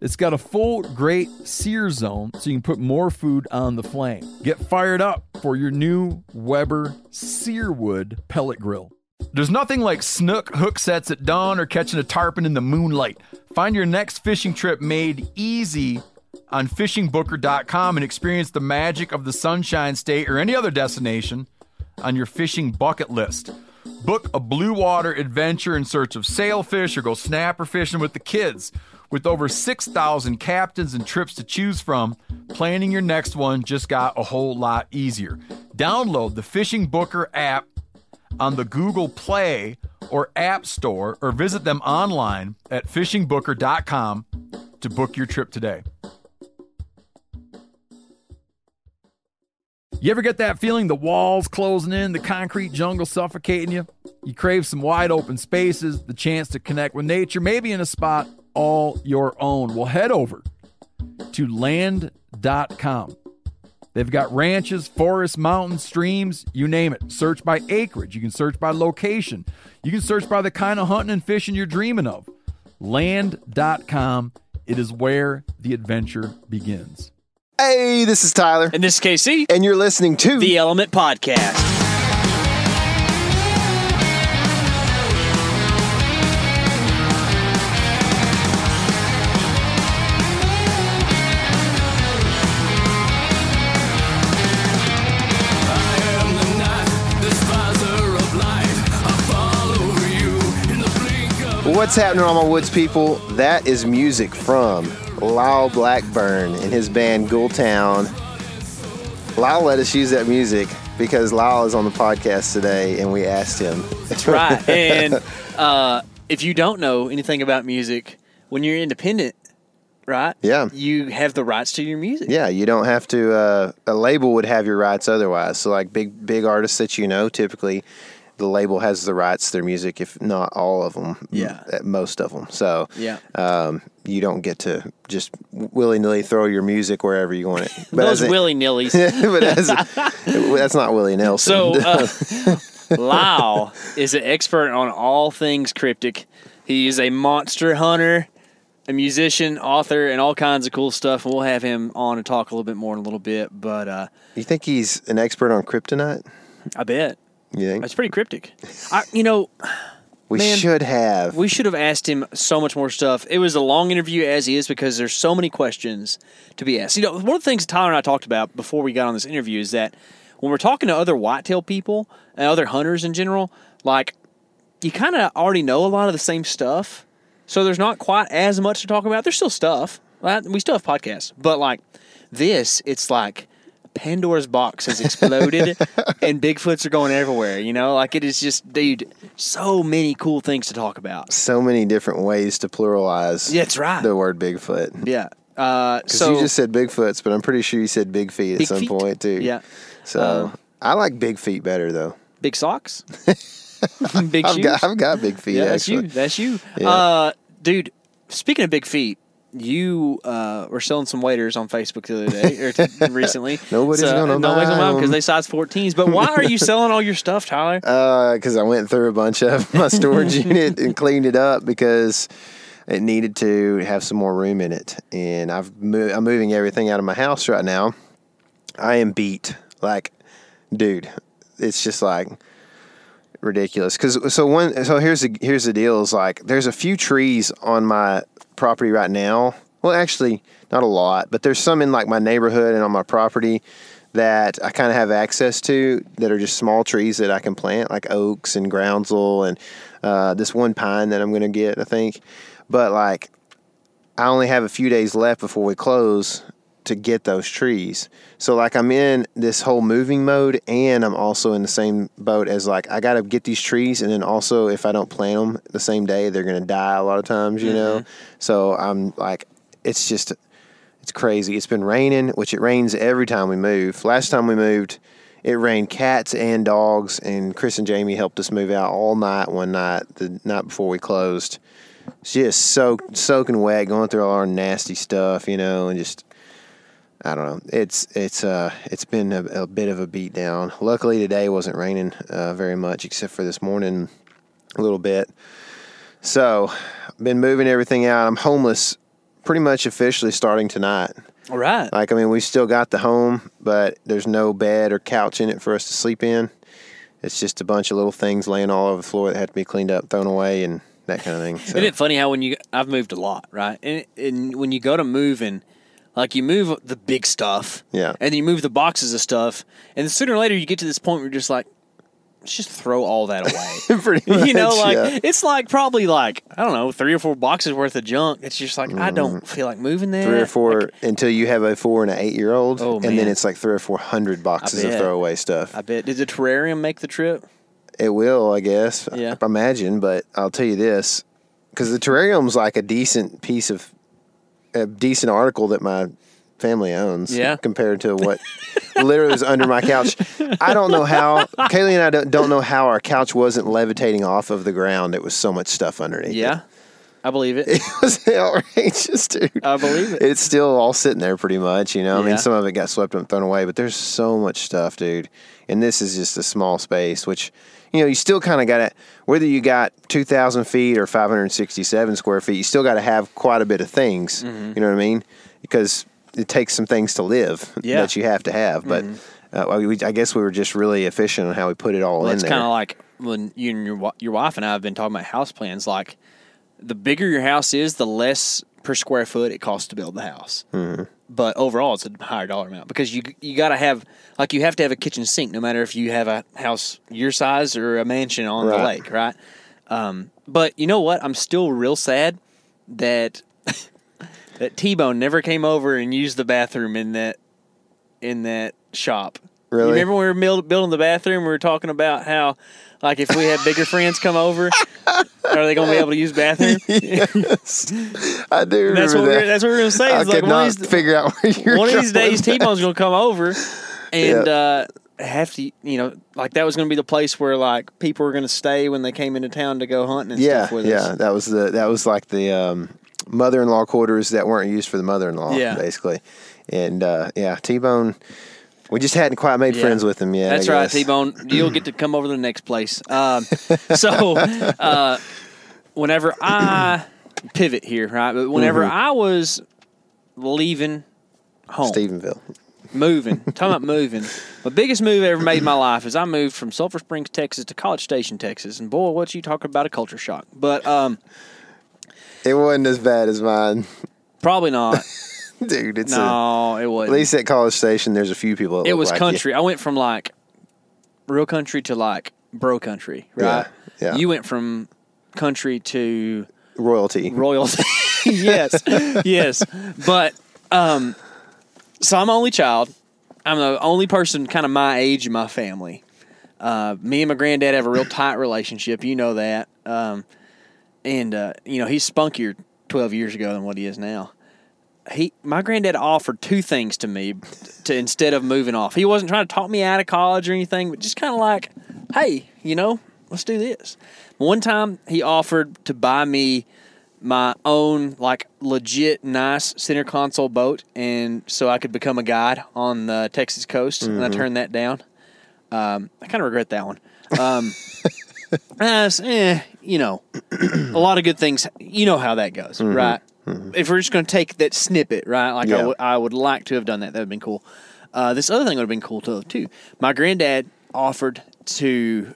It's got a full great sear zone, so you can put more food on the flame. Get fired up for your new Weber Searwood Pellet Grill. There's nothing like snook hook sets at dawn or catching a tarpon in the moonlight. Find your next fishing trip made easy on fishingbooker.com and experience the magic of the Sunshine State or any other destination on your fishing bucket list. Book a blue water adventure in search of sailfish or go snapper fishing with the kids. With over 6,000 captains and trips to choose from, planning your next one just got a whole lot easier. Download the Fishing Booker app on the Google Play or App Store, or visit them online at fishingbooker.com to book your trip today. You ever get that feeling the walls closing in, the concrete jungle suffocating you? You crave some wide open spaces, the chance to connect with nature, maybe in a spot all your own. Well, head over to land.com. They've got ranches, forests, mountains, streams, you name it. Search by acreage. You can search by location. You can search by the kind of hunting and fishing you're dreaming of. Land.com. It is where the adventure begins. Hey, this is Tyler. And this is KC. And you're listening to The Element Podcast. What's happening, all my woods people? That is music from Lyle Blackburn and his band Ghoultown. Lyle let us use that music because Lyle is on the podcast today, and we asked him. That's right. And if you don't know anything about music, when you're independent, right? Yeah. You have the rights to your music. Yeah, you don't have to. A label would have your rights otherwise. So, like big artists that you know, typically the label has the rights to their music, if not all of them. Yeah, most of them. So yeah, you don't get to just willy-nilly throw your music wherever you want it. But those willy-nillys. But that's not Willie Nelson. So Lyle is an expert on all things cryptic. He is a monster hunter, a musician, author, and all kinds of cool stuff. We'll have him on and talk a little bit more in a little bit. But you think he's an expert on kryptonite? I bet. Yeah, that's pretty cryptic. We should have asked him so much more stuff. It was a long interview as is because there's so many questions to be asked. You know, one of the things Tyler and I talked about before we got on this interview is that when we're talking to other whitetail people and other hunters in general, like, you kind of already know a lot of the same stuff, so there's not quite as much to talk about. There's still stuff. We still have podcasts, but like this, it's like Pandora's box has exploded and Bigfoots are going everywhere, you know? Like, it is just, dude, so many cool things to talk about. So many different ways to pluralize that's right. the word Bigfoot. Yeah. Because you just said Bigfoots, but I'm pretty sure you said Big Feet at some point, too. Yeah. So, I like Big Feet better, though. Big socks? Big shoes? I've got Big Feet, yeah, actually. That's you. Yeah. Dude, speaking of Big Feet, you were selling some waders on Facebook the other day, or recently. Nobody's going to buy them because they size 14s. But why are you selling all your stuff, Tyler? Because I went through a bunch of my storage unit and cleaned it up because it needed to have some more room in it. And I'm moving everything out of my house right now. I am beat. Like, dude, it's just like ridiculous. Here's the deal is like there's a few trees on my property right now. Well, actually not a lot, but there's some in like my neighborhood and on my property that I kind of have access to that are just small trees that I can plant, like oaks and groundsel and this one pine that I'm going to get, I think. But like I only have a few days left before we close to get those trees. So like I'm in this whole moving mode, and I'm also in the same boat as like I got to get these trees, and then also if I don't plant them the same day, they're going to die a lot of times, you know. So I'm like, it's crazy. It's been raining, which it rains every time we move. Last time we moved, It rained cats and dogs, and Chris and Jamie helped us move out all night one night, the night before we closed. Just soaking wet, going through all our nasty stuff, you know, and just, I don't know. It's been a bit of a beat down. Luckily today wasn't raining very much, except for this morning a little bit. So I've been moving everything out. I'm homeless pretty much officially starting tonight. All right. Like, I mean, we've still got the home, but there's no bed or couch in it for us to sleep in. It's just a bunch of little things laying all over the floor that have to be cleaned up, thrown away, and that kind of thing. So. Isn't it funny how when I've moved a lot, right? And when you go to move and, like, you move the big stuff, yeah, and then you move the boxes of stuff, and then sooner or later you get to this point where you're just like, let's just throw all that away. Pretty much, you know, like, yeah. It's like probably like, I don't know, 3 or 4 boxes worth of junk. It's just like, I don't feel like moving that. 3 or 4, like, until you have a 4 and an 8-year-old. Oh, man. And then it's like 300 or 400 boxes of throwaway stuff. I bet. Did the terrarium make the trip? It will, I guess. Yeah. I imagine, but I'll tell you this, because the terrarium's like a decent piece of, a decent article that my family owns, yeah, compared to what literally was under my couch. I don't know how, Kaylee and I don't know how our couch wasn't levitating off of the ground. It was so much stuff underneath. Yeah, it. I believe it. It was outrageous, dude. I believe it. It's still all sitting there pretty much, you know. Yeah. I mean, some of it got swept up and thrown away, but there's so much stuff, dude. And this is just a small space, which, you know, you still kind of got to, whether you got 2,000 feet or 567 square feet, you still got to have quite a bit of things, mm-hmm, you know what I mean? Because it takes some things to live, yeah, that you have to have. But I guess we were just really efficient on how we put it all in there. It's kind of like when you and your wife and I have been talking about house plans. Like, the bigger your house is, the less per square foot it costs to build the house. Mm-hmm. But overall, it's a higher dollar amount because you got to have, like, you have to have a kitchen sink no matter if you have a house your size or a mansion on the lake, right? But you know what? I'm still real sad that... that T-Bone never came over and used the bathroom in that shop. Really? You remember when we were building the bathroom, we were talking about how, like, if we had bigger friends come over, are they going to be able to use the bathroom? Yes. I do remember that's what we were going to say. I could not figure out where you were going. One of these days, T-Bone's going to come over and have to, you know, like, that was going to be the place where, like, people were going to stay when they came into town to go hunting and stuff with us. Yeah, that was like the... mother-in-law quarters that weren't used for the mother-in-law, basically. And, T-Bone, we just hadn't quite made friends with him yet. That's right, T-Bone. You'll get to come over to the next place. So, whenever I pivot here, right? But whenever I was leaving home. Stephenville. Moving. Talking about moving. My biggest move I ever made in my life is I moved from Sulphur Springs, Texas to College Station, Texas. And, boy, what you talking about a culture shock. But, it wasn't as bad as mine. Probably not. Dude, it wasn't. At least at College Station, there's a few people that it was like country. You. I went from, like, real country to, like, bro country, right? Yeah. You went from country to... Royalty. Yes. Yes. But, so I'm an only child. I'm the only person kind of my age in my family. Me and my granddad have a real tight relationship. You know that. And, you know, he's spunkier 12 years ago than what he is now. My granddad offered 2 things to me to instead of moving off. He wasn't trying to talk me out of college or anything, but just kind of like, hey, you know, let's do this. One time he offered to buy me my own, like, legit nice center console boat, and so I could become a guide on the Texas coast, and I turned that down. I kind of regret that one. You know, a lot of good things. You know how that goes, right? Mm-hmm. If we're just going to take that snippet, right? Like, I would like to have done that. That would have been cool. This other thing would have been cool, too. My granddad offered to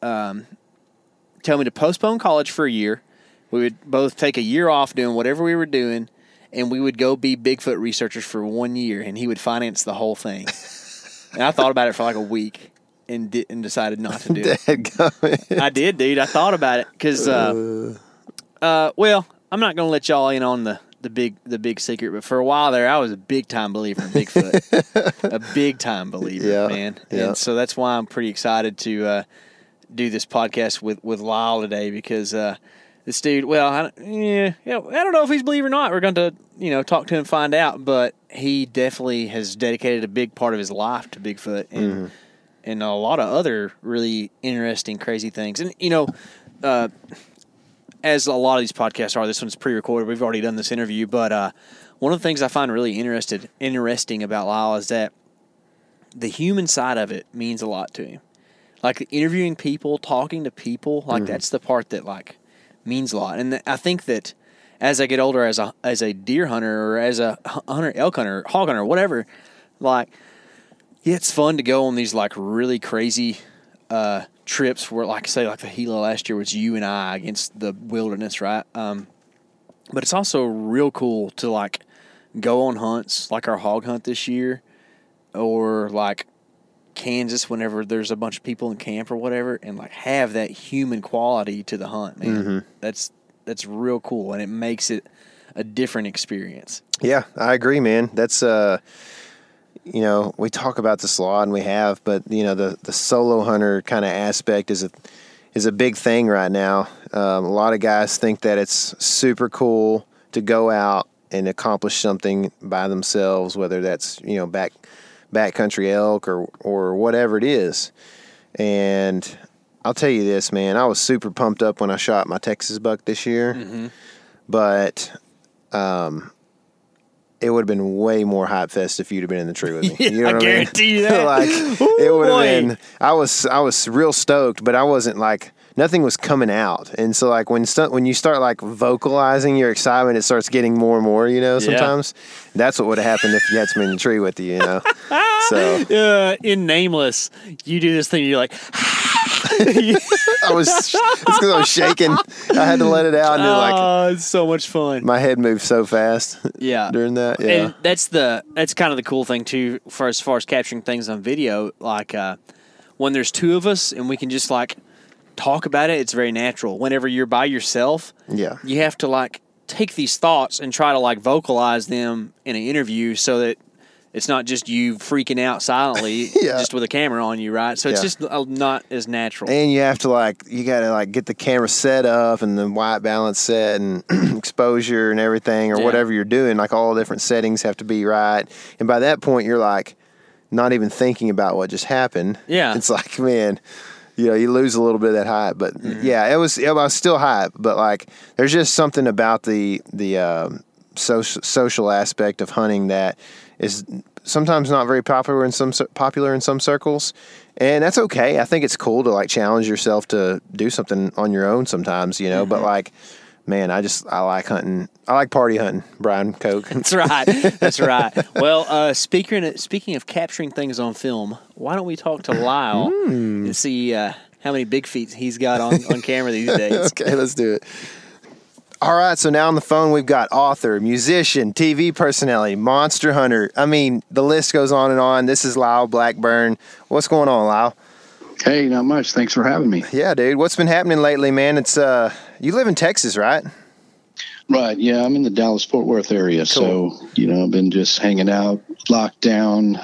tell me to postpone college for a year. We would both take a year off doing whatever we were doing, and we would go be Bigfoot researchers for 1 year, and he would finance the whole thing. And I thought about it for like a week. And decided not to do it. I did, dude. I thought about it because, well, I'm not going to let y'all in on the big secret, but for a while there, I was a big time believer in Bigfoot, a big time believer, man. Yeah. And so that's why I'm pretty excited to do this podcast with Lyle today because this dude, well, I don't know if he's a believer or not. We're going to, you know, talk to him, find out, but he definitely has dedicated a big part of his life to Bigfoot and. and a lot of other really interesting, crazy things. And, you know, as a lot of these podcasts are, this one's pre-recorded. We've already done this interview. But one of the things I find really interesting about Lyle is that the human side of it means a lot to him. Like, interviewing people, talking to people, like, that's the part that, like, means a lot. And I think that as I get older, as a deer hunter or as a hunter, elk hunter, hog hunter, whatever, like, yeah, it's fun to go on these, like, really crazy trips where, like I say, like the Gila last year was you and I against the wilderness, right? But it's also real cool to, like, go on hunts, like our hog hunt this year, or, like, Kansas whenever there's a bunch of people in camp or whatever, and like have that human quality to the hunt, man. That's real cool, and it makes it a different experience. Yeah, I agree, man. That's you know, we talk about this a lot, and we have, but you know, the solo hunter kind of aspect is a big thing right now. A lot of guys think that it's super cool to go out and accomplish something by themselves, whether that's, you know, backcountry elk or whatever it is. And I'll tell you this, man, I was super pumped up when I shot my Texas buck this year, but it would have been way more hype fest if you'd have been in the tree with me. You know what I guarantee you that. Like, ooh, it would have been. I was real stoked, but I wasn't like, nothing was coming out. And so like when you start like vocalizing your excitement, it starts getting more and more, you know, sometimes. Yeah. That's what would have happened if you had some in the tree with you, you know. So in Nameless, you do this thing, you're like it's because I was shaking. I had to let it out, and it's so much fun. My head moved so fast. Yeah. During that. Yeah. And that's kind of the cool thing too, for as far as capturing things on video, like when there's two of us and we can just like talk about it, it's very natural. Whenever you're by yourself, you have to like take these thoughts and try to like vocalize them in an interview so that it's not just you freaking out silently just with a camera on you, right? So it's just not as natural. And you have to like, you got to like get the camera set up and the white balance set and exposure and everything, or whatever you're doing, like all different settings have to be right. And by that point, you're like not even thinking about what just happened. Yeah. It's like, man, you know, you lose a little bit of that hype, but I was still hype, but like, there's just something about the social aspect of hunting that is sometimes not very popular in some circles, and that's okay. I think it's cool to like challenge yourself to do something on your own sometimes, you know, but like, man, I like hunting. I like party hunting, Brian Koch. That's right. That's right. Well, speaking of capturing things on film, why don't we talk to Lyle and see how many big feet he's got on camera these days. Okay, let's do it. All right, so now on the phone we've got author, musician, TV personality, monster hunter. I mean, the list goes on and on. This is Lyle Blackburn. What's going on, Lyle? Hey, not much. Thanks for having me. Yeah, dude. What's been happening lately, man? It's you live in Texas, right? Right. Yeah, I'm in the Dallas-Fort Worth area. Cool. So, you know, I've been just hanging out, locked down,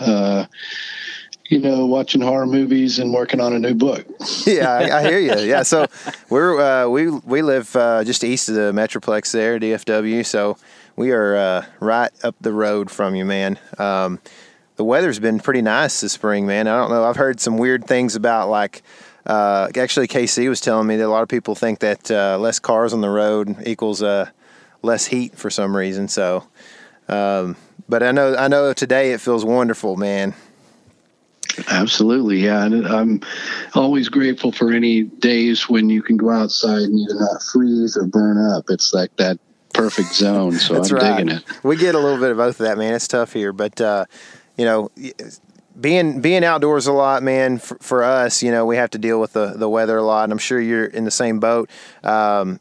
you know, watching horror movies and working on a new book. Yeah, I hear you. Yeah, so we're we live just east of the Metroplex there, DFW. So we are right up the road from you, man. The weather's been pretty nice this spring, man. I don't know. I've heard some weird things about, like, actually KC was telling me that a lot of people think that less cars on the road equals less heat for some reason. So, but I know today it feels wonderful, man. Absolutely, yeah. And I'm always grateful for any days when you can go outside and either not freeze or burn up. It's like that perfect zone, so I'm digging it. We get a little bit of both of that, man. It's tough here, but you know, being outdoors a lot, man, for us, you know, we have to deal with the weather a lot, and I'm sure you're in the same boat. You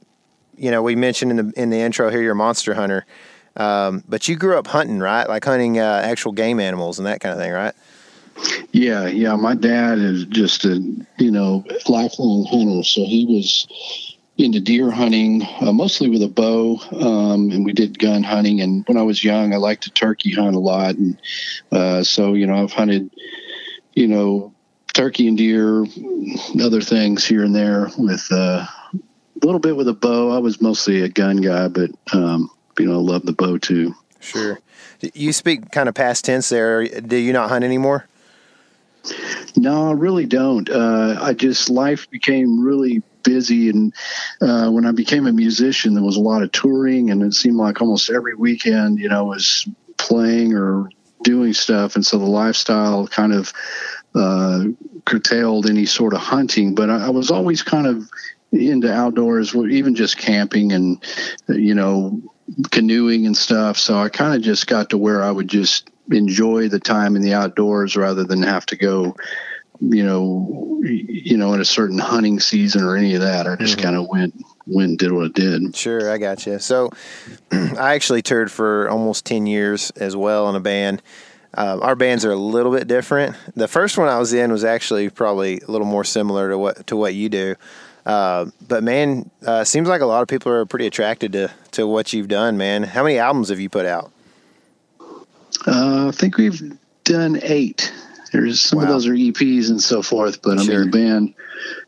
know, we mentioned in the intro here, you're a monster hunter, but you grew up hunting, right? Like hunting actual game animals and that kind of thing, right? Yeah. My dad is just a, you know, lifelong hunter, so he was into deer hunting, mostly with a bow, and we did gun hunting. And when I was young, I liked to turkey hunt a lot. And so, you know, I've hunted, you know, turkey and deer, and other things here and there with a little bit with a bow. I was mostly a gun guy, but, you know, I love the bow too. Sure. You speak kind of past tense there. Do you not hunt anymore? No, I really don't. Life became really busy, and when I became a musician, there was a lot of touring, and it seemed like almost every weekend, you know, was playing or doing stuff, and so the lifestyle kind of curtailed any sort of hunting. But I was always kind of into outdoors, even just camping and, you know, canoeing and stuff. So I kind of just got to where I would just enjoy the time in the outdoors rather than have to go, you know, in a certain hunting season or any of that. I just kind of went and did what I did. Sure, I got you. So I actually toured for almost 10 years as well in a band. Our bands are a little bit different. The first one I was in was actually probably a little more similar to what you do. But man, seems like a lot of people are pretty attracted to what you've done, man. How many albums have you put out? I think we've done 8. There's some of those are EPs and so forth, but sure. I mean, the band,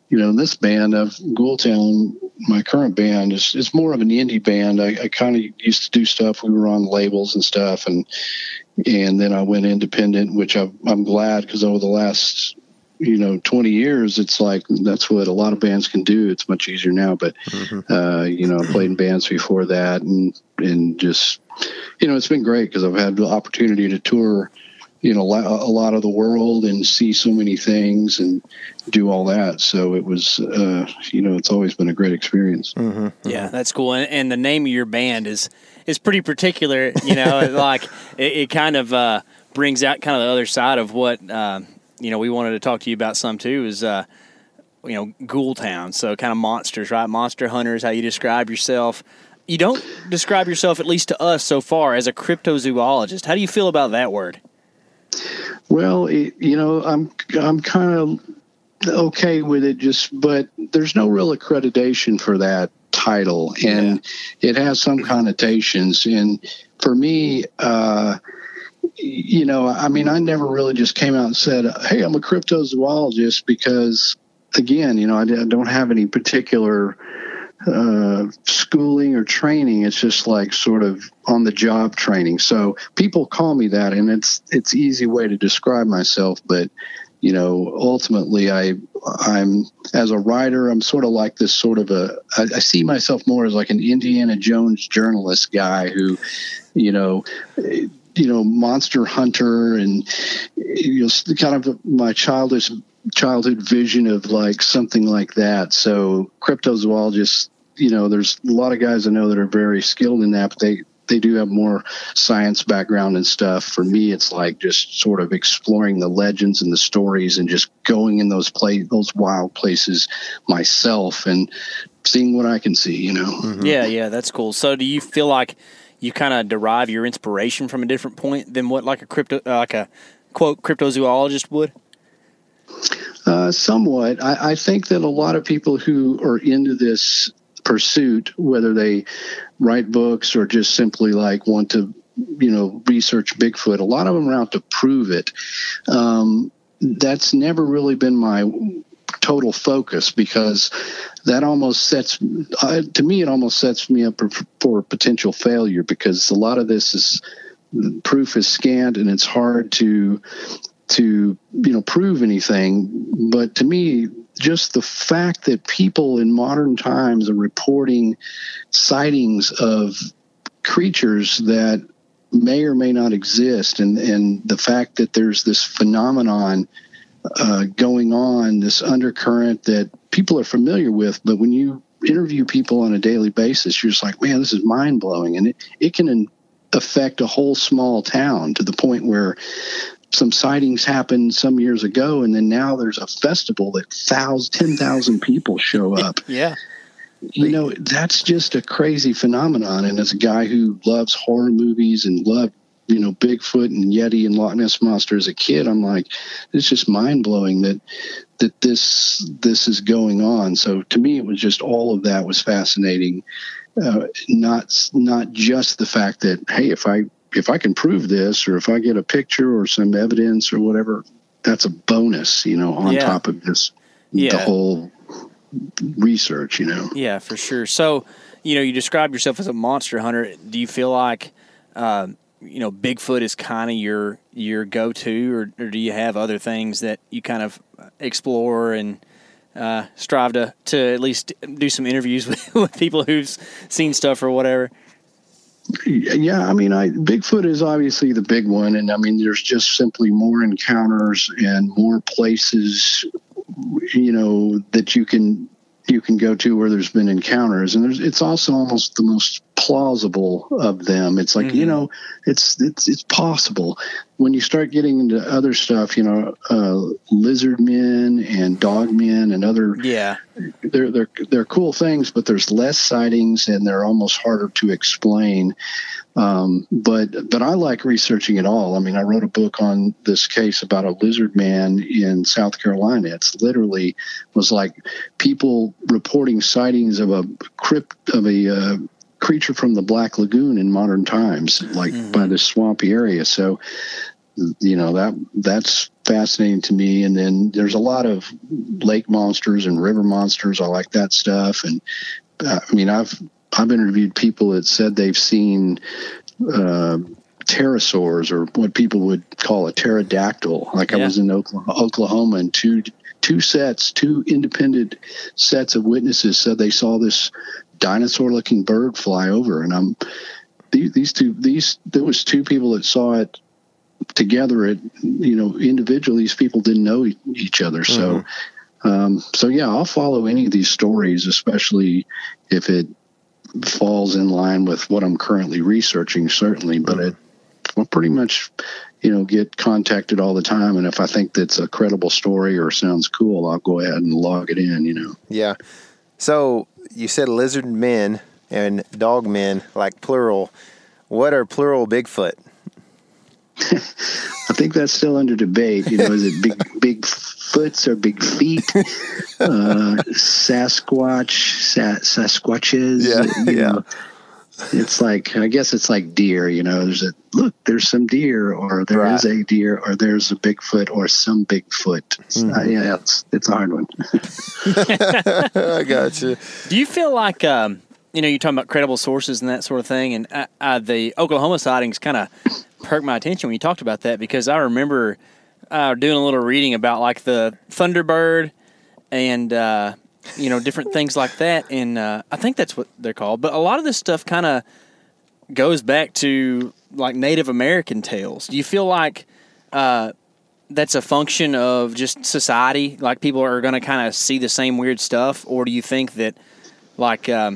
you know, this band of Ghoultown, my current band, is more of an indie band. I kind of used to do stuff. We were on labels and stuff, and then I went independent, which I'm glad, because over the last, you know, 20 years, it's like that's what a lot of bands can do. It's much easier now, but you know, I played in bands before that, and just, you know, it's been great because I've had the opportunity to tour, you know, a lot of the world and see so many things and do all that. So it was, you know, it's always been a great experience. Yeah, that's cool. And the name of your band is pretty particular, you know, like it kind of brings out kind of the other side of what, you know, we wanted to talk to you about some too is, you know, Ghoultown. So kind of monsters, right? Monster hunters, how you describe yourself. You don't describe yourself, at least to us so far, as a cryptozoologist. How do you feel about that word? Well, you know, I'm kind of okay with it, just, but there's no real accreditation for that title, and it has some connotations. And for me, you know, I mean, I never really just came out and said, "Hey, I'm a cryptozoologist," because, again, you know, I don't have any particular schooling or training. It's just like sort of on the job training. So people call me that, and it's easy way to describe myself. But, you know, ultimately, I'm as a writer, I'm sort of like this sort of I see myself more as like an Indiana Jones journalist guy who, you know, monster hunter, and, you know, kind of my childhood vision of like something like that. So cryptozoologists, you know, there's a lot of guys I know that are very skilled in that, but they do have more science background and stuff. For me, it's like just sort of exploring the legends and the stories and just going in those wild places myself and seeing what I can see, you know? Yeah. That's cool. So do you feel like you kind of derive your inspiration from a different point than what like a quote cryptozoologist would? Somewhat. I think that a lot of people who are into this pursuit, whether they write books or just simply like want to, you know, research Bigfoot, a lot of them are out to prove it. That's never really been my total focus, because that almost sets me up for potential failure, because a lot of this is proof is scant and it's hard to you know, prove anything. But to me, just the fact that people in modern times are reporting sightings of creatures that may or may not exist, and the fact that there's this phenomenon going on, this undercurrent that people are familiar with, but when you interview people on a daily basis, you're just like, man, this is mind-blowing. And it can affect a whole small town to the point where some sightings happened some years ago, and then now there's a festival that 10,000 people show up. Yeah. You know, that's just a crazy phenomenon. And as a guy who loves horror movies and loved, you know, Bigfoot and Yeti and Loch Ness Monster as a kid, I'm like, it's just mind-blowing that this is going on. So to me, it was just all of that was fascinating. Not just the fact that, hey, if I can prove this, or if I get a picture or some evidence or whatever, that's a bonus, you know, on top of just the whole research, you know? Yeah, for sure. So, you know, you describe yourself as a monster hunter. Do you feel like you know, Bigfoot is kind of your go-to, or do you have other things that you kind of explore and strive to at least do some interviews with people who've seen stuff or whatever? Yeah, I mean, Bigfoot is obviously the big one, and I mean, there's just simply more encounters and more places, you know, that you can go to where there's been encounters, and it's also almost the most plausible of them. It's like, mm-hmm. you know, it's possible. When you start getting into other stuff, you know, lizard men and dog men and other, yeah, they're cool things, but there's less sightings and they're almost harder to explain. But I like researching it all. I mean, I wrote a book on this case about a lizard man in South Carolina. It's literally was like people reporting sightings of a Creature from the Black Lagoon in modern times, like mm-hmm. by this swampy area. So, you know, that's fascinating to me. And then there's a lot of lake monsters and river monsters. I like that stuff. And I mean, I've interviewed people that said they've seen pterosaurs, or what people would call a pterodactyl. Like yeah. I was in Oklahoma, and two independent sets of witnesses said they saw this dinosaur-looking bird fly over, and there was two people that saw it together. It, you know, individually, these people didn't know each other. So, mm-hmm. So yeah, I'll follow any of these stories, especially if it falls in line with what I'm currently researching, certainly. But mm-hmm. I'll pretty much, you know, get contacted all the time, and if I think that's a credible story or sounds cool, I'll go ahead and log it in. You know. Yeah. So. You said lizard men and dog men, like plural. What are plural Bigfoot? I think that's still under debate. You know, is it big foots or big feet? Sasquatch, Sasquatches. Yeah, yeah. Know, it's like, I guess it's like deer. You know, there's some deer, or there right. is a deer, or there's a Bigfoot, or some Bigfoot. Mm-hmm. Yeah, it's a hard one. I got you. Do you feel like you know, you're talking about credible sources and that sort of thing, and the Oklahoma sightings kind of perked my attention when you talked about that, because I remember doing a little reading about like the Thunderbird and. You know, different things like that, and I think that's what they're called. But a lot of this stuff kind of goes back to, like, Native American tales. Do you feel like that's a function of just society? Like, people are going to kind of see the same weird stuff? Or do you think that, like, that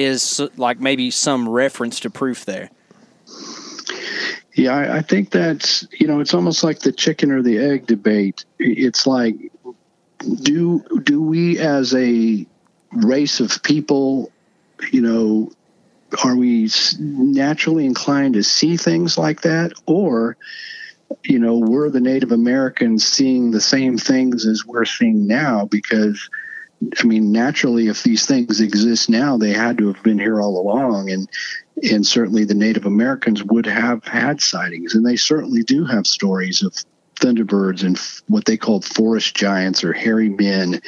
is, like, maybe some reference to proof there? Yeah, I think that's, you know, it's almost like the chicken or the egg debate. It's like... Do we as a race of people, you know, are we naturally inclined to see things like that? Or, you know, were the Native Americans seeing the same things as we're seeing now? Because, I mean, naturally, if these things exist now, they had to have been here all along. And certainly the Native Americans would have had sightings. And they certainly do have stories of Thunderbirds and what they called forest giants or hairy men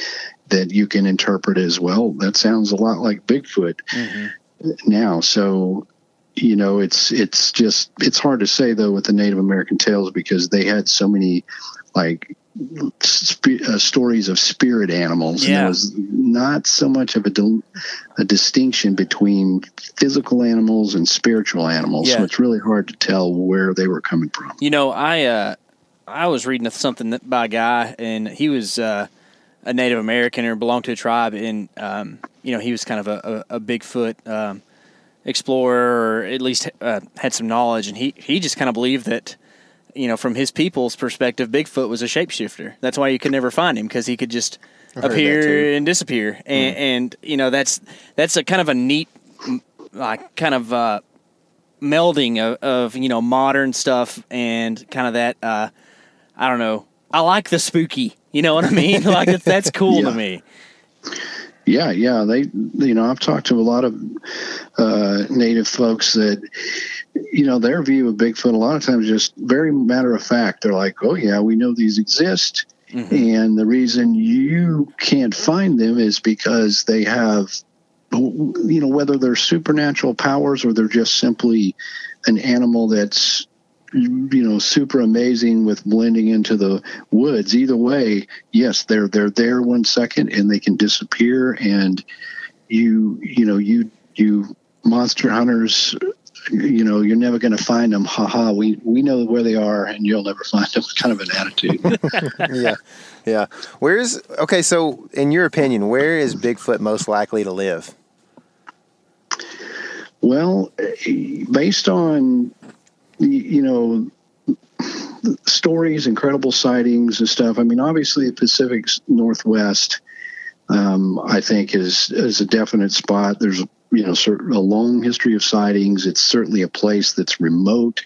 that you can interpret as, well, that sounds a lot like Bigfoot mm-hmm. now. So, you know, it's just, it's hard to say though with the Native American tales, because they had so many like stories of spirit animals. Yeah. And there was not so much of a distinction between physical animals and spiritual animals. Yeah. So it's really hard to tell where they were coming from. You know, I was reading something by a guy, and he was a Native American or belonged to a tribe, and you know, he was kind of a Bigfoot explorer, or at least had some knowledge, and he just kind of believed that, you know, from his people's perspective, Bigfoot was a shapeshifter. That's why you could never find him, because he could just appear and disappear, and, mm-hmm. and you know, that's a kind of a neat, like kind of melding of you know, modern stuff and kind of that. I don't know. I like the spooky. You know what I mean? Like, that's cool yeah. to me. Yeah, yeah. They, you know, I've talked to a lot of Native folks that, you know, their view of Bigfoot a lot of times just very matter of fact. They're like, oh, yeah, we know these exist. Mm-hmm. And the reason you can't find them is because they have you know, whether they're supernatural powers or they're just simply an animal that's, you know, super amazing with blending into the woods. Either way, yes, they're there one second and they can disappear. And you monster hunters, you know, you're never going to find them. Ha. We know where they are and you'll never find them. Kind of an attitude. Yeah. Yeah. Okay. So in your opinion, where is Bigfoot most likely to live? Well, based on, you know, stories, incredible sightings and stuff. I mean, obviously the Pacific Northwest, I think is a definite spot. There's a long history of sightings. It's certainly a place that's remote.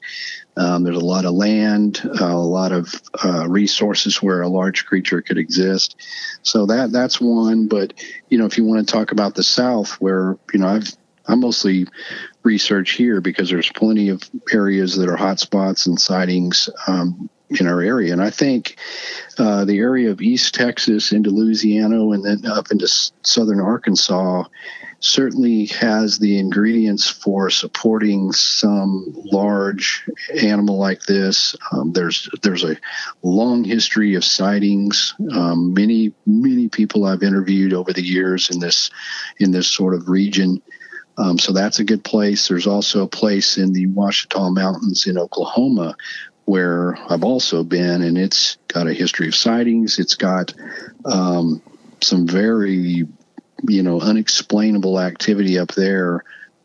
There's a lot of land, a lot of resources where a large creature could exist. So that's one. But, you know, if you want to talk about the South, where, you know, I mostly research here because there's plenty of areas that are hot spots and sightings in our area. And I think the area of East Texas into Louisiana and then up into southern Arkansas certainly has the ingredients for supporting some large animal like this. There's a long history of sightings. Many people I've interviewed over the years in this sort of region. So that's a good place. There's also a place in the Ouachita Mountains in Oklahoma where I've also been, and it's got a history of sightings. It's got some very, you know, unexplainable activity up there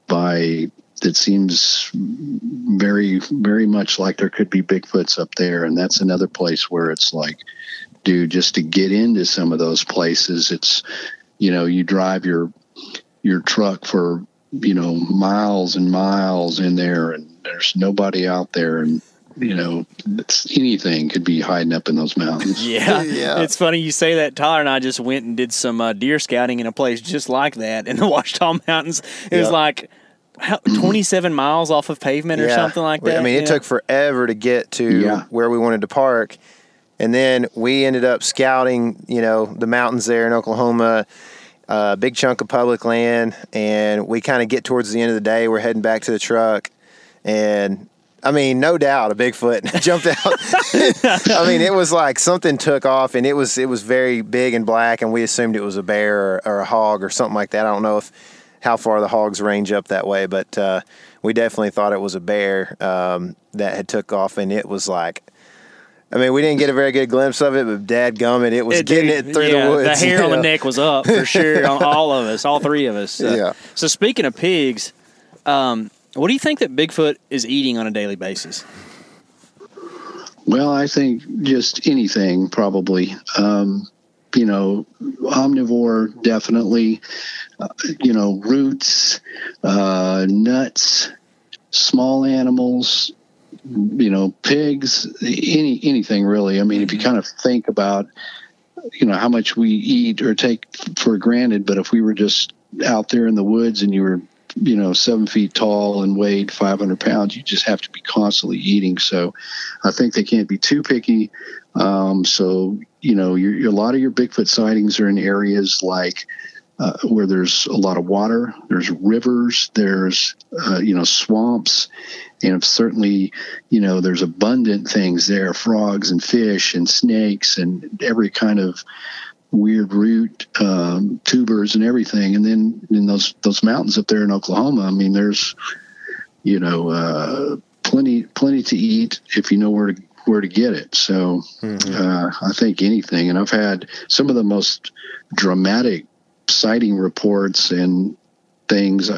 that seems very, very much like there could be Bigfoots up there. And that's another place where it's like, dude, just to get into some of those places, it's, you know, you drive your truck for, you know, miles and miles in there and there's nobody out there. And, you know, anything could be hiding up in those mountains. Yeah. It's funny you say that. Tyler and I just went and did some deer scouting in a place just like that in the Ouachita Mountains. It was like 27 miles off of pavement or something like that. I mean, it took forever to get to where we wanted to park. And then we ended up scouting, you know, the mountains there in Oklahoma, a big chunk of public land. And we kind of get towards the end of the day. We're heading back to the truck. And I mean, no doubt a Bigfoot jumped out. I mean, it was like something took off, and it was very big and black, and we assumed it was a bear or a hog or something like that. I don't know how far the hogs range up that way, but we definitely thought it was a bear that had took off, and it was like, I mean, we didn't get a very good glimpse of it, but dadgummit, it was getting it through the woods. The hair on the neck was up for sure on all of us, all three of us. So speaking of pigs, what do you think that Bigfoot is eating on a daily basis? Well, I think just anything, probably. You know, omnivore, definitely. You know, roots, nuts, small animals, you know, pigs, anything really. I mean, if you kind of think about, you know, how much we eat or take for granted, but if we were just out there in the woods and you were, you know, 7 feet tall and weighed 500 pounds, you just have to be constantly eating. So I think they can't be too picky. So, you know, a lot of your Bigfoot sightings are in areas like where there's a lot of water, there's rivers, there's, you know, swamps. And certainly, you know, there's abundant things there, frogs and fish and snakes and every kind of weird root, tubers and everything. And then in those mountains up there in Oklahoma, I mean, there's, you know, plenty to eat if you know where to get it. So, I think anything, and I've had some of the most dramatic sighting reports and things,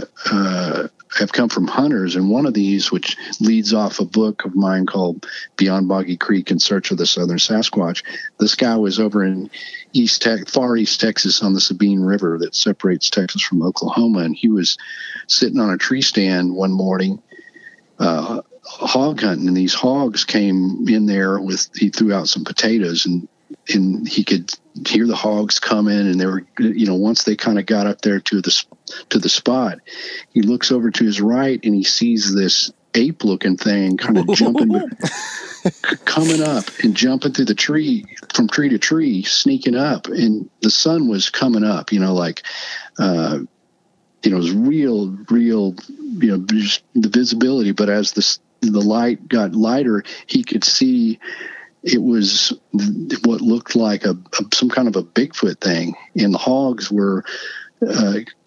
have come from hunters. And one of these, which leads off a book of mine called Beyond Boggy Creek, In Search of the Southern Sasquatch. This guy was over in far East Texas on the Sabine River that separates Texas from Oklahoma. And he was sitting on a tree stand one morning, hog hunting. And these hogs came in there he threw out some potatoes and he could hear the hogs coming, and they were, you know, once they kind of got up there to the spot, he looks over to his right and he sees this ape-looking thing kind of coming up and jumping through the tree, from tree to tree, sneaking up. And the sun was coming up, you know, like you know, it was real, you know, just the visibility. But as the light got lighter, he could see it was what looked like some kind of a Bigfoot thing. And the hogs were,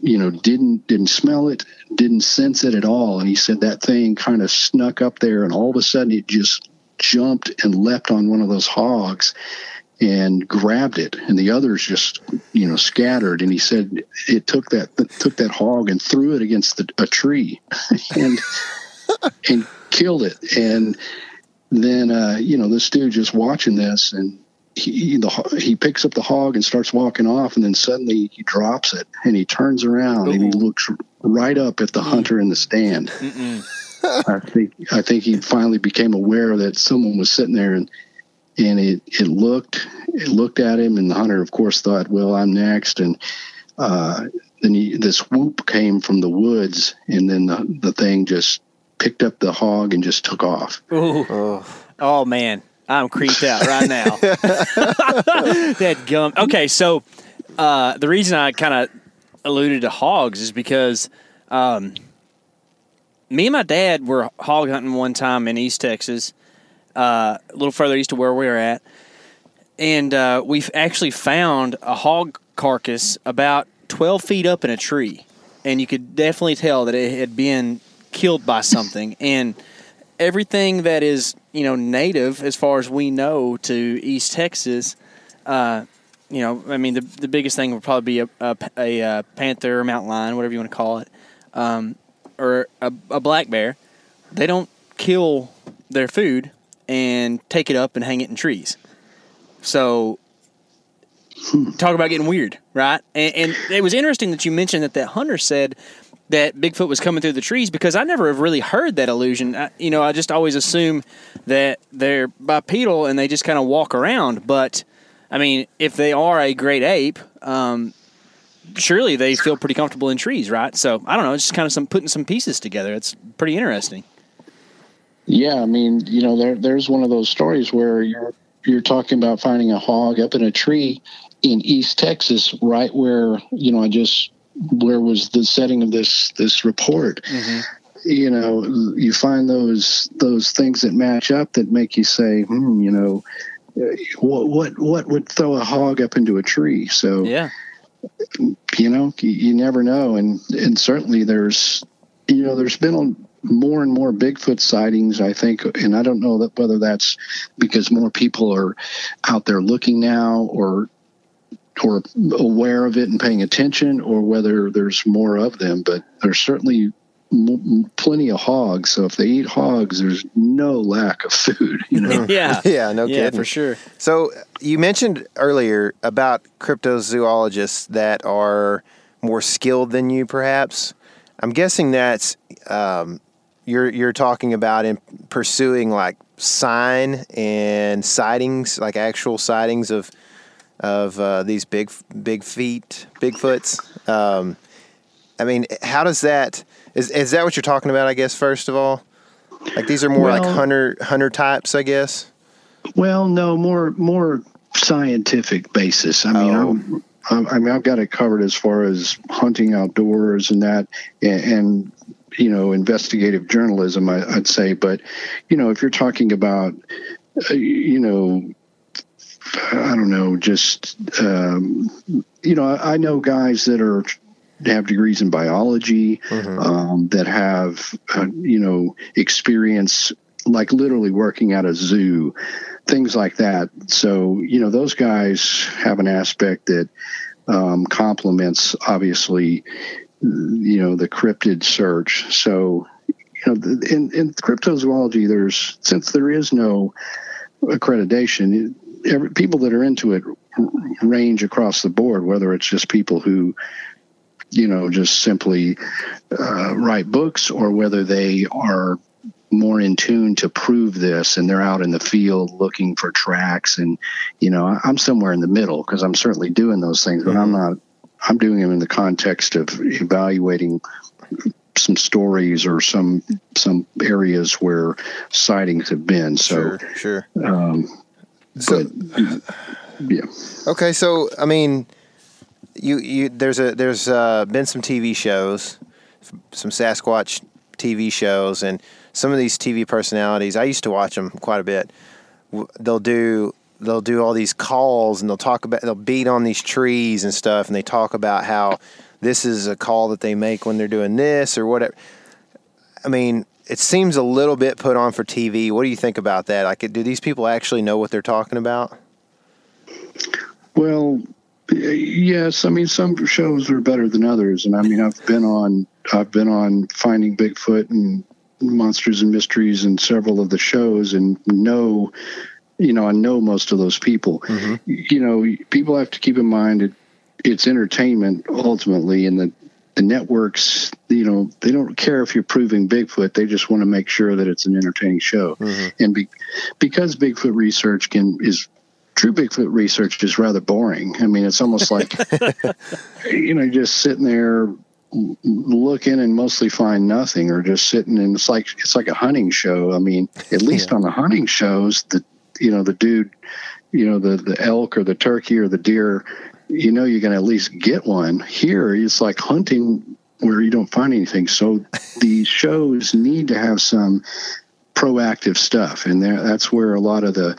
you know, didn't smell it, didn't sense it at all. And he said that thing kind of snuck up there, and all of a sudden it just jumped and leapt on one of those hogs and grabbed it, and the others just, you know, scattered. And he said it took that hog and threw it against a tree and killed it. And then, you know, this dude just watching this, and he picks up the hog and starts walking off, and then suddenly he drops it, and he turns around and he looks right up at the hunter in the stand. I think he finally became aware that someone was sitting there, and it looked at him, and the hunter, of course, thought, well, I'm next. And then this whoop came from the woods, and then the thing just picked up the hog and just took off. Oh, man, I'm creeped out right now. That gum. Okay, so the reason I kind of alluded to hogs is because me and my dad were hog hunting one time in East Texas, a little further east of where we were at, and we've actually found a hog carcass about 12 feet up in a tree, and you could definitely tell that it had been killed by something. And everything that is, you know, native, as far as we know, to East Texas, you know, I mean, the biggest thing would probably be a panther or mountain lion, whatever you want to call it, or a black bear. They don't kill their food and take it up and hang it in trees. So talk about getting weird, right? And it was interesting that you mentioned that hunter said that Bigfoot was coming through the trees, because I never have really heard that illusion. You know, I just always assume that they're bipedal and they just kind of walk around. But, I mean, if they are a great ape, surely they feel pretty comfortable in trees, right? So, I don't know, it's just kind of putting some pieces together. It's pretty interesting. Yeah, I mean, you know, there's one of those stories where you're talking about finding a hog up in a tree in East Texas, right where, you know, where was the setting of this report? You know, you find those things that match up that make you say, you know, what would throw a hog up into a tree? So, yeah, you know, you never know. And certainly there's been more and more Bigfoot sightings, I think, and I don't know whether that's because more people are out there looking now, or aware of it and paying attention, or whether there's more of them. But there's certainly plenty of hogs. So if they eat hogs, there's no lack of food, you know? Yeah, no kidding. Yeah, for sure. So you mentioned earlier about cryptozoologists that are more skilled than you, perhaps. I'm guessing that's you're talking about in pursuing like sign and sightings, like actual sightings of these Bigfoots. I mean, how does that, is that what you're talking about, I guess, first of all? Like, these are more like hunter types, I guess? Well, no, more scientific basis. I mean, I've got it covered as far as hunting outdoors and that, and you know, investigative journalism, I'd say. But, you know, if you're talking about, you know, I don't know, just, you know, I know guys that have degrees in biology, that have, you know, experience, like literally working at a zoo, things like that. So, you know, those guys have an aspect that complements, obviously, you know, the cryptid search. So, you know, in cryptozoology, since there is no accreditation, people that are into it range across the board, whether it's just people who, you know, just simply write books, or whether they are more in tune to prove this and they're out in the field looking for tracks. And, you know, I'm somewhere in the middle, because I'm certainly doing those things, but I'm doing them in the context of evaluating some stories or some areas where sightings have been. So, sure. So, okay, so, I mean, There's been some TV shows, some Sasquatch TV shows, and some of these TV personalities. I used to watch them quite a bit. They'll do all these calls, and they'll beat on these trees and stuff, and they talk about how this is a call that they make when they're doing this or whatever. I mean, it seems a little bit put on for TV. What do you think about that? Like, do these people actually know what they're talking about? Well, yes. I mean, some shows are better than others, and I mean, I've been on Finding Bigfoot and Monsters and Mysteries and several of the shows, and I know most of those people. Mm-hmm. You know, people have to keep in mind it's entertainment ultimately, and the networks, you know, they don't care if you're proving Bigfoot. They just want to make sure that it's an entertaining show. Mm-hmm. And because Bigfoot research true Bigfoot research is rather boring. I mean, it's almost like, you know, just sitting there looking and mostly find nothing, or just sitting and it's like a hunting show. I mean, at least on the hunting shows, the elk or the turkey or the deer, you know, you're going to at least get one. Here, it's like hunting where you don't find anything. So these shows need to have some proactive stuff, and that's where a lot of the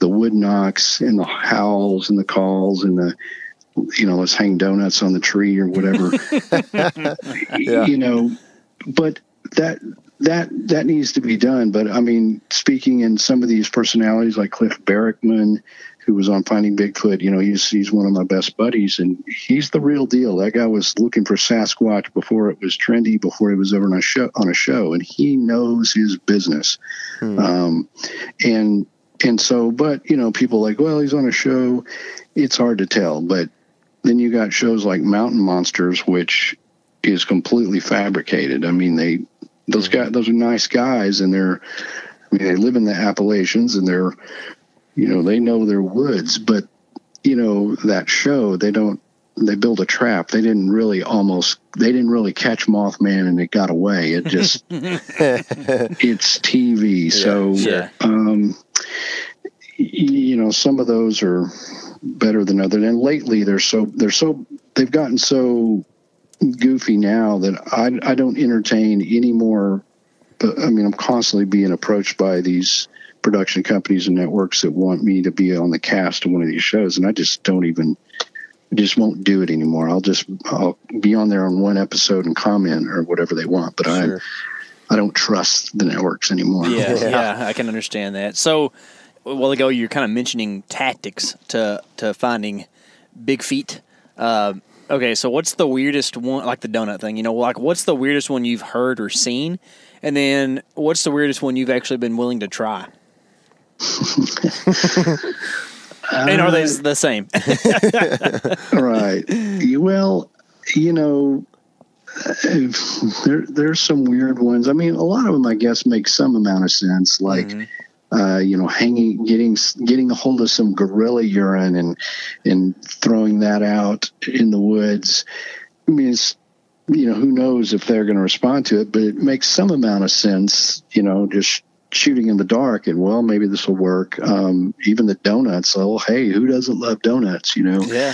wood knocks and the howls and the calls and the, you know, let's hang donuts on the tree or whatever. Yeah. You know, but that needs to be done. But I mean, speaking in some of these personalities like Cliff Berrickman, who was on Finding Bigfoot, you know, he's one of my best buddies, and he's the real deal. That guy was looking for Sasquatch before it was trendy, before he was ever on a show, and he knows his business. Hmm. And so, but, you know, people like, well, he's on a show. It's hard to tell. But then you got shows like Mountain Monsters, which is completely fabricated. I mean, those guys are nice guys, and they live in the Appalachians, and they're, you know, they know their woods, but, you know, that show, they build a trap. They didn't really catch Mothman, and it got away. It just, it's TV. Yeah, so, yeah. You know, some of those are better than others. And lately they've gotten so goofy now that I don't entertain any more. But, I mean, I'm constantly being approached by these production companies and networks that want me to be on the cast of one of these shows, and I just won't do it anymore. I'll be on there on one episode and comment or whatever they want, but sure. I don't trust the networks anymore. Yeah, I can understand that. So a while ago you're kind of mentioning tactics to finding big feet. Okay, so what's the weirdest one, like the donut thing, you know, like what's the weirdest one you've heard or seen, and then what's the weirdest one you've actually been willing to try? And are they the same? Right. Well, you know, there's some weird ones. I mean, a lot of them, I guess, make some amount of sense, like, mm-hmm. You know, getting a hold of some gorilla urine and throwing that out in the woods. I mean, it's, you know, who knows if they're going to respond to it, but it makes some amount of sense, you know, just shooting in the dark, and, well, maybe this will work. Even the donuts, oh, hey, who doesn't love donuts, you know? Yeah.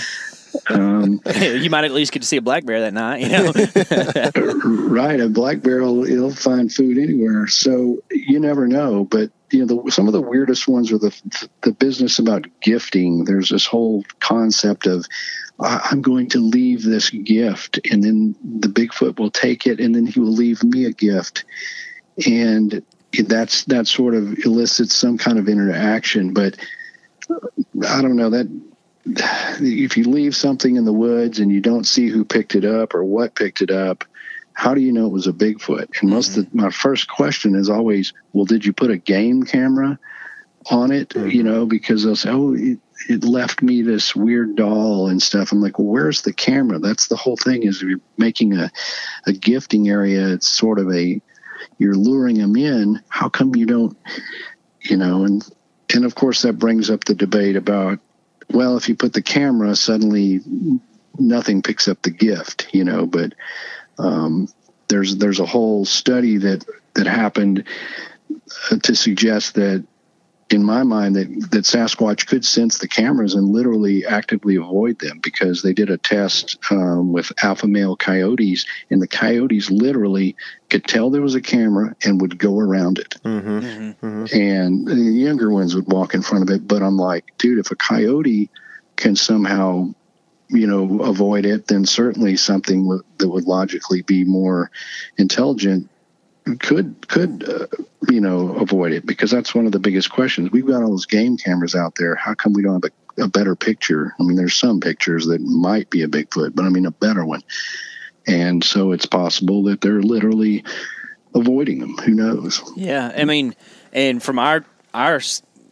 You might at least get to see a black bear that night, you know? Right, a black bear, it'll find food anywhere, so you never know. But, you know, some of the weirdest ones are the business about gifting. There's this whole concept of, I'm going to leave this gift, and then the Bigfoot will take it, and then he will leave me a gift, and that sort of elicits some kind of interaction. But I don't know, that if you leave something in the woods and you don't see who picked it up or what picked it up, how do you know it was a Bigfoot? And most of my first question is always, well, did you put a game camera on it? Mm-hmm. You know, because they'll say, oh, it left me this weird doll and stuff. I'm like, well, where's the camera? That's the whole thing, is if you're making a gifting area, it's sort of you're luring them in. How come you don't, you know? And of course that brings up the debate about, well, if you put the camera, suddenly nothing picks up the gift, you know, but there's a whole study that happened to suggest that in my mind that Sasquatch could sense the cameras and literally actively avoid them, because they did a test with alpha male coyotes, and the coyotes literally could tell there was a camera and would go around it. Mm-hmm. Mm-hmm. And the younger ones would walk in front of it. But I'm like, dude, if a coyote can somehow, you know, avoid it, then certainly something that would logically be more intelligent could you know, avoid it, because that's one of the biggest questions. We've got all those game cameras out there. How come we don't have a better picture? I mean, there's some pictures that might be a Bigfoot, but I mean, a better one. And so it's possible that they're literally avoiding them. Who knows? Yeah. I mean, and from our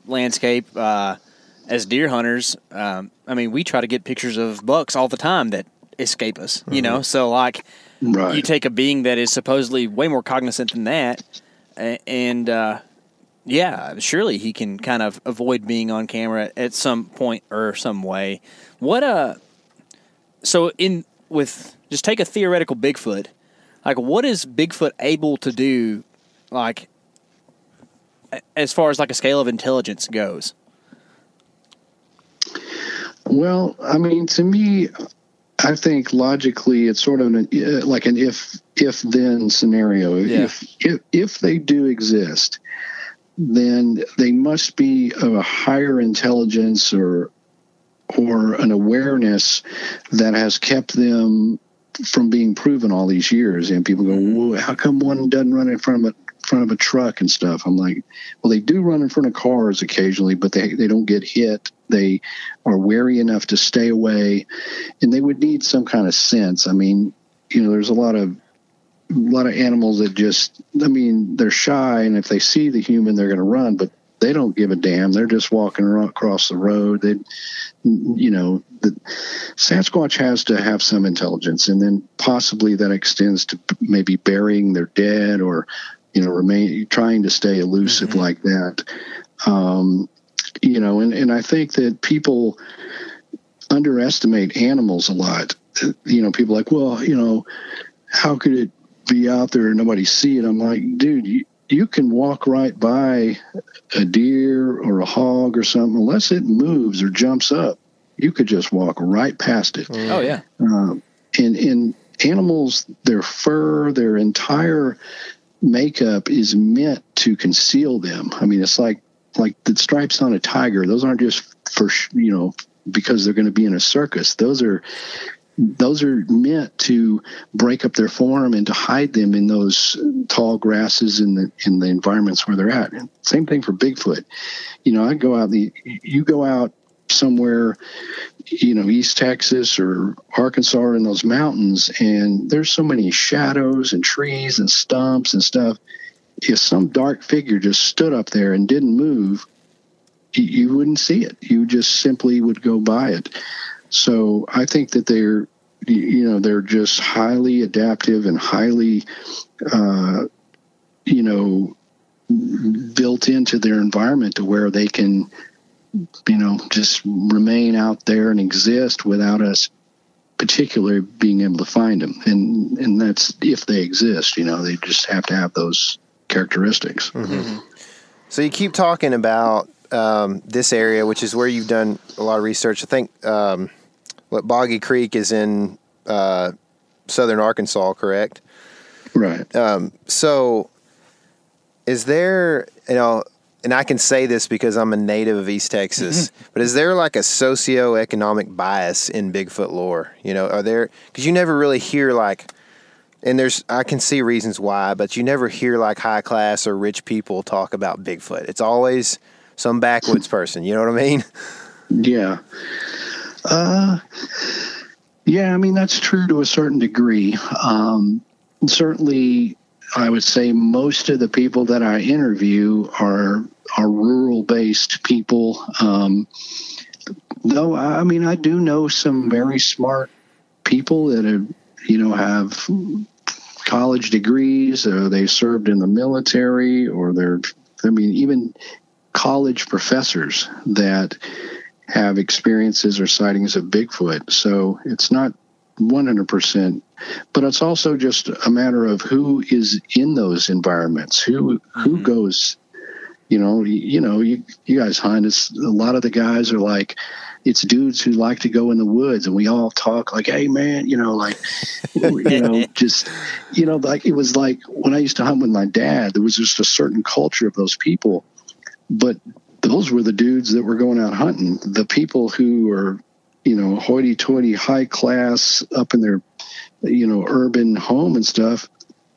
landscape, as deer hunters, I mean, we try to get pictures of bucks all the time that escape us, you know? So like, right. You take a being that is supposedly way more cognizant than that, and yeah, surely he can kind of avoid being on camera at some point or some way. Just take a theoretical Bigfoot. Like, what is Bigfoot able to do, like, as far as like a scale of intelligence goes? Well, I mean, to me, I think logically it's sort of like an if-then scenario. Yeah. If they do exist, then they must be of a higher intelligence or an awareness that has kept them from being proven all these years. And people go, "Whoa, how come one doesn't run in front of a truck and stuff?" I'm like, well, they do run in front of cars occasionally, but they don't get hit. They are wary enough to stay away, and they would need some kind of sense. I mean, you know, there's a lot of animals that just, I mean, they're shy, and if they see the human, they're going to run, but they don't give a damn. They're just walking across the road. They, you know, the Sasquatch has to have some intelligence, and then possibly that extends to maybe burying their dead, or, you know, trying to stay elusive like that. You know, and I think that people underestimate animals a lot. You know, people are like, well, you know, how could it be out there and nobody see it? I'm like, dude, you can walk right by a deer or a hog or something, unless it moves or jumps up. You could just walk right past it. Oh, yeah. And animals, their fur, their entire makeup is meant to conceal them. I mean, it's like the stripes on a tiger. Those aren't just for, you know, because they're going to be in a circus. Those are meant to break up their form and to hide them in those tall grasses in the environments where they're at. And same thing for Bigfoot. You know, you go out somewhere, you know, East Texas or Arkansas or in those mountains, and there's so many shadows and trees and stumps and stuff. If some dark figure just stood up there and didn't move, you wouldn't see it. You just simply would go by it. So I think that they're, you know, they're just highly adaptive and highly, you know, built into their environment to where they can, you know, just remain out there and exist without us particularly being able to find them. And that's if they exist, you know, they just have to have those characteristics. Mm-hmm. So you keep talking about this area, which is where you've done a lot of research. I think Boggy Creek is in southern Arkansas, correct? Right. So is there, you know, and I can say this because I'm a native of East Texas, but is there like a socioeconomic bias in Bigfoot lore? You know, are there, because you never really hear like, and there's, I can see reasons why, but you never hear like high class or rich people talk about Bigfoot. It's always some backwoods person. You know what I mean? Yeah. Yeah, I mean, that's true to a certain degree. Certainly, I would say most of the people that I interview are rural-based people. Though, I mean, I do know some very smart people that have, you know, have college degrees, or they served in the military, or they're, I mean, even college professors that have experiences or sightings of Bigfoot. So it's not 100%, but it's also just a matter of who is in those environments, who goes you guys hunt. It's a lot of the guys are like, it's dudes who like to go in the woods, and we all talk like, hey man, like it was like when I used to hunt with my dad, there was just a certain culture of those people, but those were the dudes that were going out hunting. The people who are, hoity-toity, high class up in their, urban home and stuff.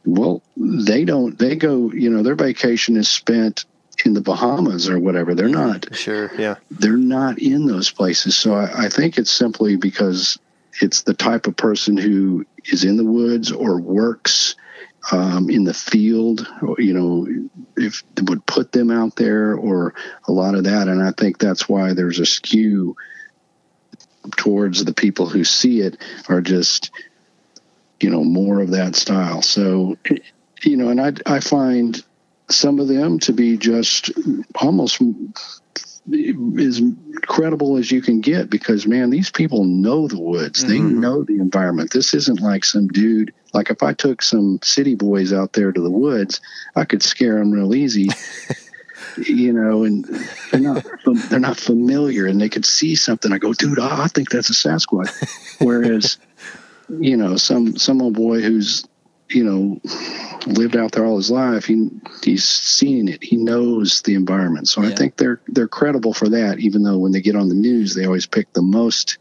Well, they go, their vacation is spent in the Bahamas or whatever. They're not. Sure. Yeah. They're not in those places. So I think it's simply because it's the type of person who is in the woods or works in the field, if it would put them out there or a lot of that. And I think that's why there's a skew towards the people who see it are just, more of that style. So, and I find some of them to be just almost as credible as you can get, because man, these people know the woods. They know the environment. This isn't like some dude. Like if I took some city boys out there to the woods, I could scare them real easy, and they're not familiar, and they could see something. I go, dude, I think that's a Sasquatch. Whereas, some old boy who's, lived out there all his life, he's seen it. He knows the environment. So yeah. I think they're credible for that, even though when they get on the news, they always pick the most.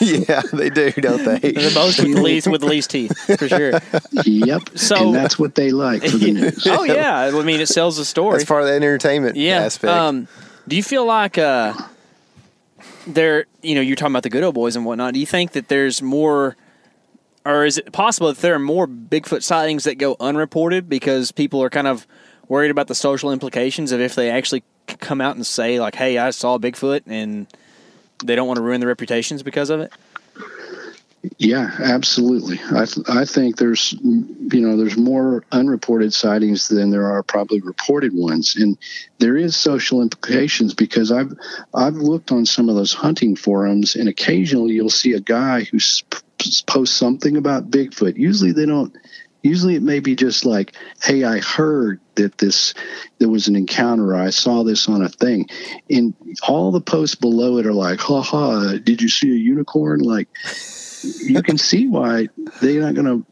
Yeah, they do, don't they? The most with the least teeth, for sure. Yep. So, and that's what they like for the news. Oh, yeah. I mean, it sells the story. That's part of the entertainment aspect. Do you feel like you're talking about the good old boys and whatnot. Do you think that there's more... Or is it possible that there are more Bigfoot sightings that go unreported because people are kind of worried about the social implications of if they actually come out and say, like, hey, I saw Bigfoot, and they don't want to ruin their reputations because of it? Yeah, absolutely. I think there's, there's more unreported sightings than there are probably reported ones. And there is social implications because I've looked on some of those hunting forums, and occasionally you'll see a guy who's post something about Bigfoot. Usually they don't. Usually it may be just like, hey, I heard that there was an encounter. I saw this on a thing. And all the posts below it are like, ha, did you see a unicorn? Like, you can see why they don't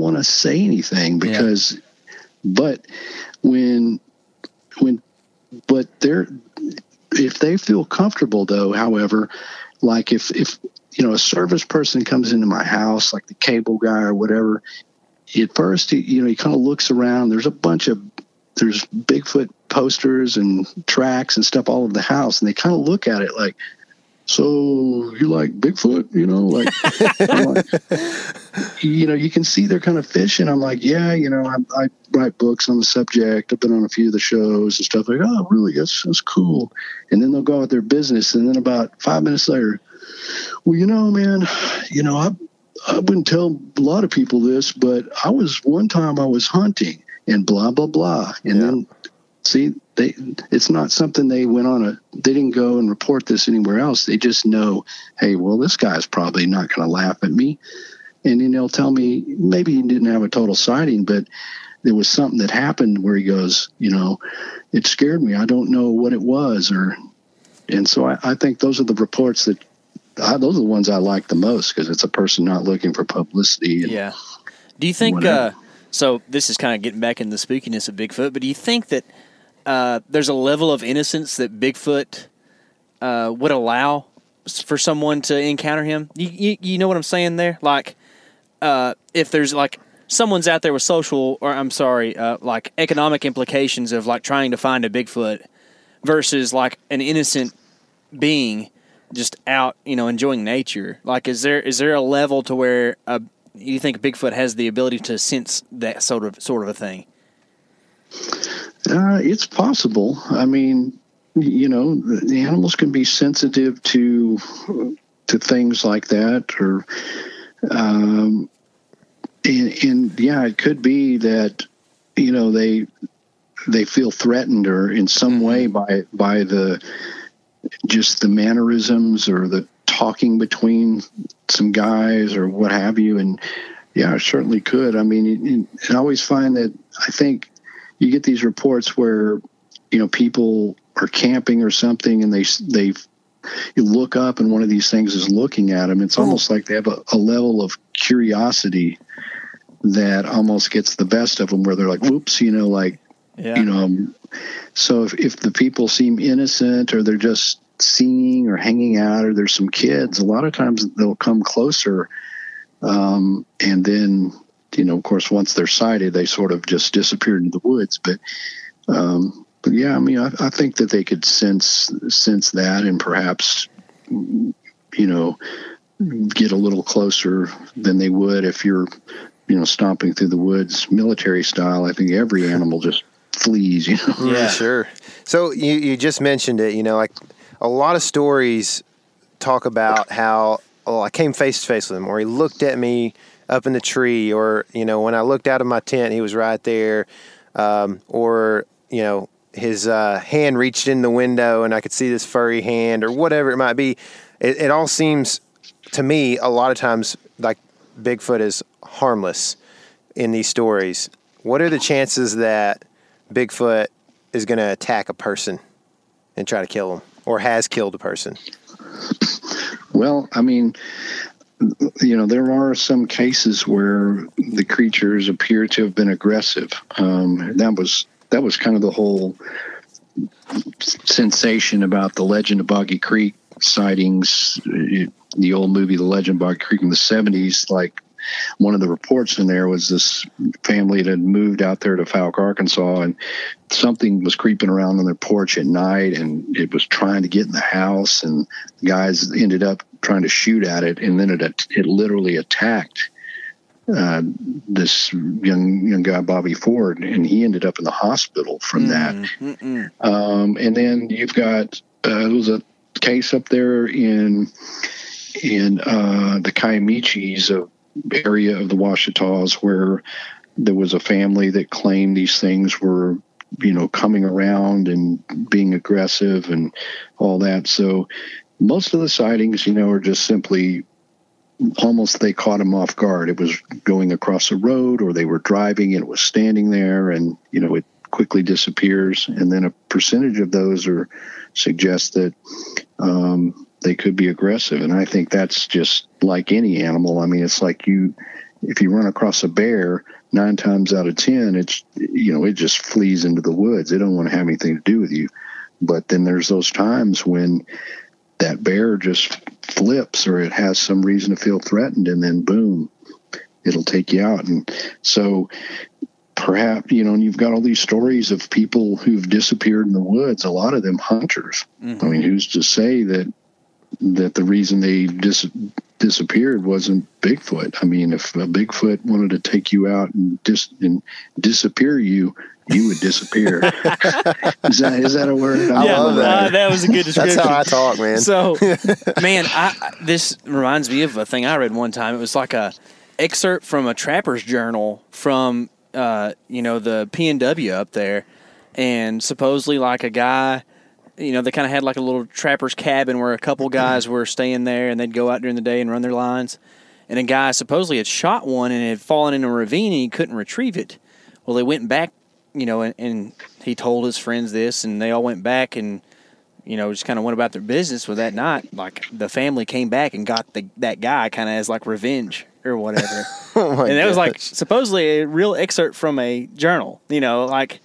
want to say anything because, but but if they feel comfortable though, however, like if a service person comes into my house, like the cable guy or whatever, at first, he kind of looks around. There's Bigfoot posters and tracks and stuff all over the house. And they kind of look at it like, so you like Bigfoot, you can see they're kind of fishing. I'm like, yeah, I write books on the subject. I've been on a few of the shows and stuff like, oh, really? That's cool. And then they'll go out their business. And then about 5 minutes later, well, man, I wouldn't tell a lot of people this, but I was hunting and blah, blah, blah. And then see, it's not something they went on they didn't go and report this anywhere else. They just know, hey, well, this guy's probably not going to laugh at me. And then they'll tell me maybe he didn't have a total sighting, but there was something that happened where he goes, it scared me. I don't know what it was. And so I think those are the reports that those are the ones I like the most because it's a person not looking for publicity. Yeah. Do you think, so this is kind of getting back into the spookiness of Bigfoot, but do you think that there's a level of innocence that Bigfoot would allow for someone to encounter him? You know what I'm saying there? Like if there's like someone's out there with like economic implications of like trying to find a Bigfoot versus like an innocent being just out, enjoying nature. Like, is there a level to where you think Bigfoot has the ability to sense that sort of a thing? It's possible. I mean, the animals can be sensitive to things like that, or it could be that they feel threatened or in some way by the. Just the mannerisms or the talking between some guys or what have you. And yeah, it certainly could. I mean, I always find that I think you get these reports where you know, people are camping or something, and you look up and one of these things is looking at them. It's almost like they have a level of curiosity that almost gets the best of them, where they're like, whoops, you know, like, yeah. You know, so if the people seem innocent, or they're just seeing or hanging out, or there's some kids, a lot of times they'll come closer. And then, you know, of course, once they're sighted, they sort of just disappear into the woods. But yeah, I mean, I think that they could sense that, and perhaps, you know, get a little closer than they would if you're, you know, stomping through the woods military style. I think every animal just flees, you know. Yeah, sure. So you just mentioned it, you know, like a lot of stories talk about how, oh, I came face to face with him, or he looked at me up in the tree, or, you know, when I looked out of my tent, he was right there, or, you know, his hand reached in the window and I could see this furry hand, or whatever it might be. It all seems to me a lot of times like Bigfoot is harmless in these stories. What are the chances that Bigfoot is going to attack a person and try to kill him, or has killed a person? Well, I mean, you know, there are some cases where the creatures appear to have been aggressive. That was kind of the whole sensation about the Legend of Boggy Creek sightings, the old movie, The Legend of Boggy Creek, in the 70s. Like, one of the reports in there was this family that had moved out there to Falk, Arkansas, and something was creeping around on their porch at night, and it was trying to get in the house, and the guys ended up trying to shoot at it, and then it literally attacked this young guy, Bobby Ford, and he ended up in the hospital from that. And then you've got there was a case up there in the Kiamichis area of the Ouachitas, where there was a family that claimed these things were, you know, coming around and being aggressive and all that. So most of the sightings, you know, are just simply almost they caught him off guard. It was going across a road, or they were driving and it was standing there, and, you know, it quickly disappears. And then a percentage of those suggest that they could be aggressive. And I think that's just like any animal. I mean, it's like if you run across a bear, 9 times out of 10, it's, you know, it just flees into the woods. They don't want to have anything to do with you. But then there's those times when that bear just flips, or it has some reason to feel threatened, and then boom, it'll take you out. And so perhaps, you know, and you've got all these stories of people who've disappeared in the woods, a lot of them hunters. Mm-hmm. I mean, who's to say that the reason they disappeared wasn't Bigfoot? I mean, if a Bigfoot wanted to take you out and disappear you would disappear. Is that a word? I love that. That was a good description. That's how I talk, man. So, man, this reminds me of a thing I read one time. It was like a excerpt from a trapper's journal from, you know, the PNW up there. And supposedly like a guy, you know, they kind of had like a little trapper's cabin where a couple guys were staying there, and they'd go out during the day and run their lines. And a guy supposedly had shot one and it had fallen in a ravine, and he couldn't retrieve it. Well, they went back, you know, and he told his friends this, and they all went back and, you know, just kind of went about their business with that night. Like, the family came back and got that guy kind of as like revenge or whatever. And that was like supposedly a real excerpt from a journal, you know, like,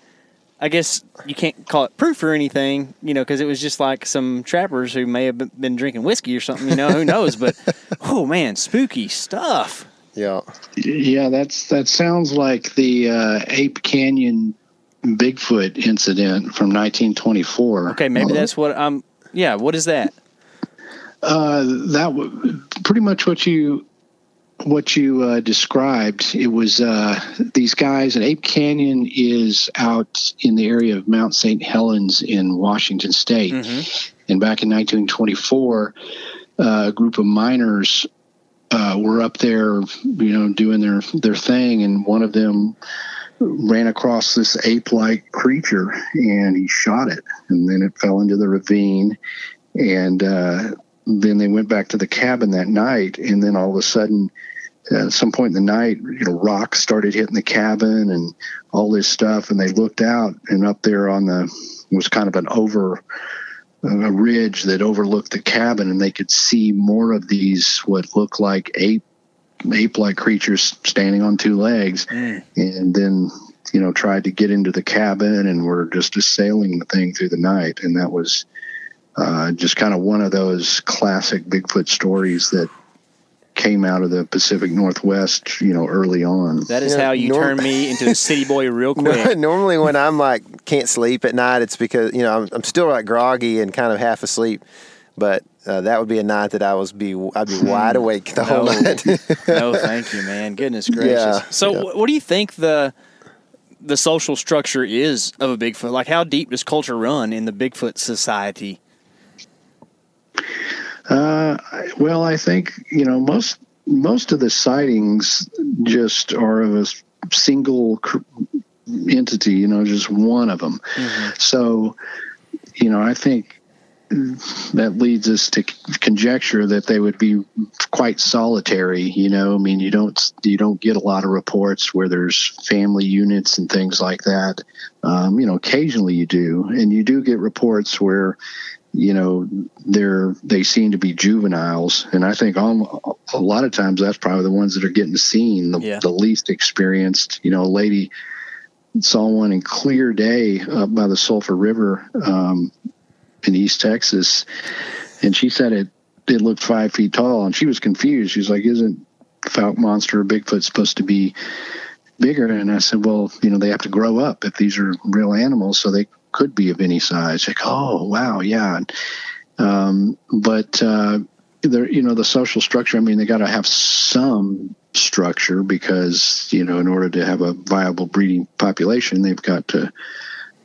I guess you can't call it proof or anything, you know, because it was just like some trappers who may have been drinking whiskey or something, you know, who knows? But, oh, man, spooky stuff. Yeah. Yeah, that sounds like the Ape Canyon Bigfoot incident from 1924. Okay, maybe that's what I'm – yeah, what is that? Pretty much what you described. It was these guys, and Ape Canyon is out in the area of Mount St. Helens in Washington State. Mm-hmm. And back in 1924, a group of miners were up there, you know, doing their thing, and one of them ran across this ape-like creature, and he shot it, and then it fell into the ravine, and then they went back to the cabin that night, and then all of a sudden at some point in the night, you know, rocks started hitting the cabin and all this stuff. And they looked out, and up there on the, it was kind of an over a ridge that overlooked the cabin, and they could see more of these, what looked like ape-like creatures standing on two legs. Mm. And then, you know, tried to get into the cabin and were just assailing the thing through the night. And that was just kind of one of those classic Bigfoot stories that came out of the Pacific Northwest, you know, early on. That is, you know, how you turn me into a city boy real quick. Normally when I'm like can't sleep at night, it's because, you know, I'm still like groggy and kind of half asleep, but that would be a night that I'd be wide awake the whole night. No, thank you, man. Goodness gracious. Yeah, so what do you think the social structure is of a Bigfoot? Like, how deep does culture run in the Bigfoot society? Well, I think, you know, most of the sightings just are of a single entity, you know, just one of them. Mm-hmm. So, you know, I think that leads us to conjecture that they would be quite solitary. You know, I mean, you don't get a lot of reports where there's family units and things like that. You know, occasionally you do, and you do get reports where, you know, they seem to be juveniles, and I think a lot of times that's probably the ones that are getting seen the least experienced. You know, a lady saw one in clear day up by the Sulphur River in East Texas, and she said it looked 5 feet tall, and she was confused. She's like, "Isn't Falk Monster or Bigfoot supposed to be bigger?" And I said, "Well, you know, they have to grow up if these are real animals, so they could be of any size." Like, oh wow, yeah. But they're, you know, the social structure, I mean, they got to have some structure because, you know, in order to have a viable breeding population, they've got to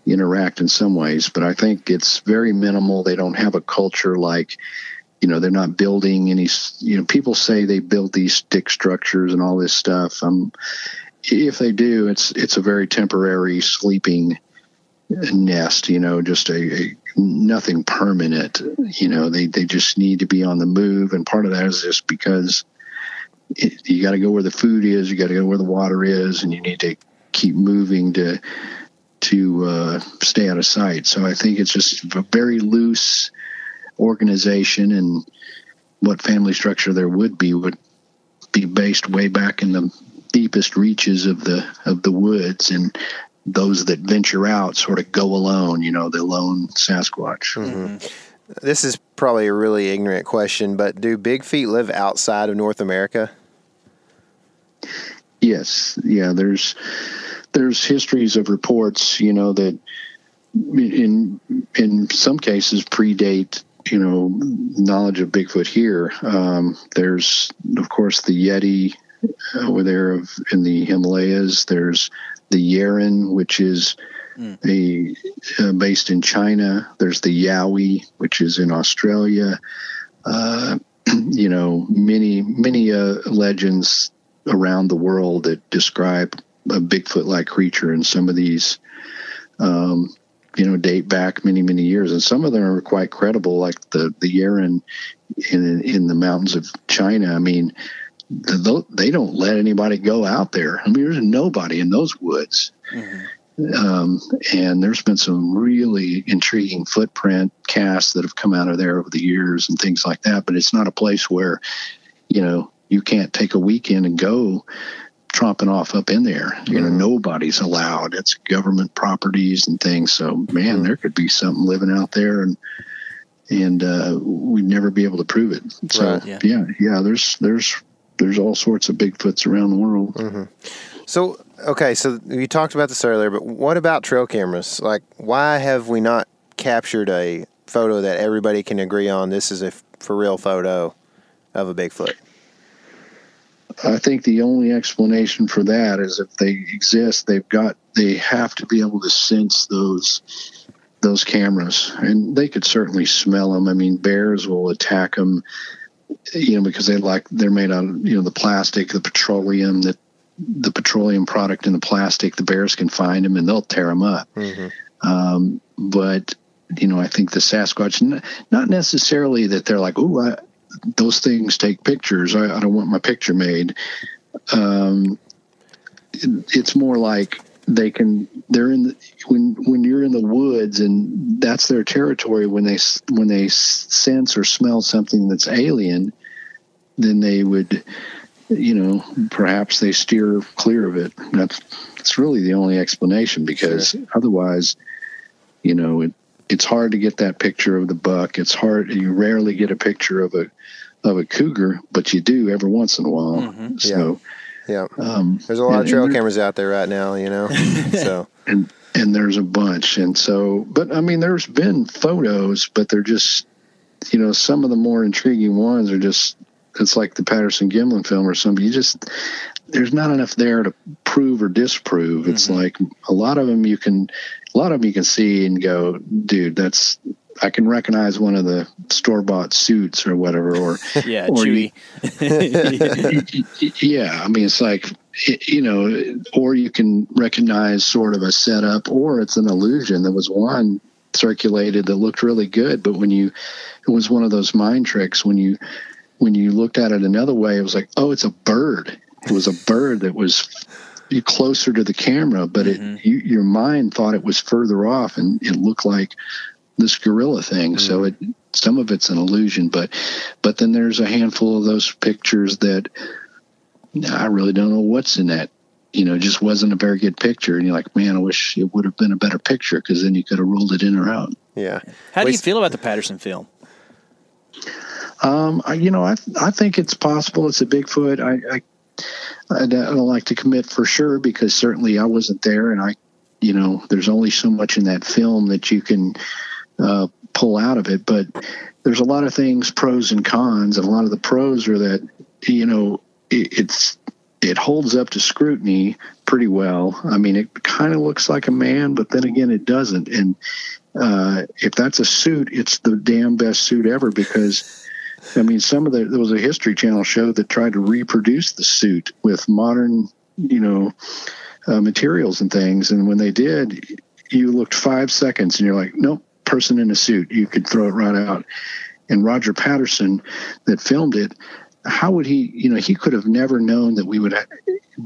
interact in some ways. But I think it's very minimal. They don't have a culture like, you know, they're not building any, you know, people say they build these stick structures and all this stuff. If they do, it's a very temporary sleeping nest, you know, just a nothing permanent. You know, they just need to be on the move, and part of that is just because you got to go where the food is, you got to go where the water is, and you need to keep moving to stay out of sight. So I think it's just a very loose organization, and what family structure there would be based way back in the deepest reaches of the woods, and those that venture out sort of go alone, you know, the lone Sasquatch. Mm-hmm. This is probably a really ignorant question, but do Bigfeet live outside of North America? Yes. Yeah. There's histories of reports, you know, that in some cases predate, you know, knowledge of Bigfoot here. There's of course the Yeti over there in the Himalayas. There's the Yeren, which is based in China. There's the Yowie, which is in Australia. You know, many legends around the world that describe a Bigfoot-like creature, and some of these, you know, date back many, many years. And some of them are quite credible, like the Yeren in the mountains of China. I mean, they don't let anybody go out there. I mean, there's nobody in those woods. Mm-hmm. And there's been some really intriguing footprint casts that have come out of there over the years and things like that. But it's not a place where, you know, you can't take a weekend and go tromping off up in there. Mm-hmm. You know, nobody's allowed. It's government properties and things. So, man, mm-hmm. there could be something living out there, and we'd never be able to prove it. So, right. yeah, there's all sorts of Bigfoots around the world. Mm-hmm. So, okay, so you talked about this earlier, but what about trail cameras? Like, why have we not captured a photo that everybody can agree on? This is a for real photo of a Bigfoot. I think the only explanation for that is if they exist, they have to be able to sense those cameras, and they could certainly smell them. I mean, bears will attack them, you know, because they're made out of, you know, the plastic, the petroleum product in the plastic. The bears can find them and they'll tear them up. Mm-hmm. But, you know, I think the Sasquatch, not necessarily that they're like, "Ooh, those things take pictures. I don't want my picture made. It's more like they can, they're in the, when you're in the woods and that's their territory, when they sense or smell something that's alien, then they would, you know, perhaps they steer clear of it. That's really the only explanation, because sure. Otherwise, you know, it's hard to get that picture of the buck. It's hard. You rarely get a picture of a cougar, but you do every once in a while. Mm-hmm. So, yeah. There's a lot of trail cameras out there right now, you know, so, and there's a bunch. And so, but I mean, there's been photos, but they're just, you know, some of the more intriguing ones are just, it's like the Patterson-Gimlin film or something. You just, there's not enough there to prove or disprove. It's mm-hmm. like a lot of them you can see and go, dude, that's, I can recognize one of the store-bought suits or whatever, or yeah, or Chewy. Yeah, I mean, it's like, you know, or you can recognize sort of a setup, or it's an illusion. There was one circulated that looked really good, but it was one of those mind tricks. When you looked at it another way, it was like, oh, it's a bird. It was a bird that was closer to the camera, but mm-hmm. Your mind thought it was further off, and it looked like this gorilla thing. Mm-hmm. So some of it's an illusion, but then there's a handful of those pictures that I really don't know what's in that. You know, it just wasn't a very good picture, and you're like, man, I wish it would have been a better picture, because then you could have rolled it in or out. Yeah. How do you feel about the Patterson film? You know, I think it's possible it's a Bigfoot. I don't like to commit for sure, because certainly I wasn't there, and you know, there's only so much in that film that you can pull out of it. But there's a lot of things, pros and cons, and a lot of the pros are that, you know, it holds up to scrutiny pretty well. I mean, it kind of looks like a man, but then again, it doesn't. And if that's a suit, it's the damn best suit ever, because I mean, there was a History Channel show that tried to reproduce the suit with modern, you know, materials and things. And when they did, you looked 5 seconds and you're like, nope, person in a suit. You could throw it right out. And Roger Patterson that filmed it, how would he, you know, he could have never known that we would,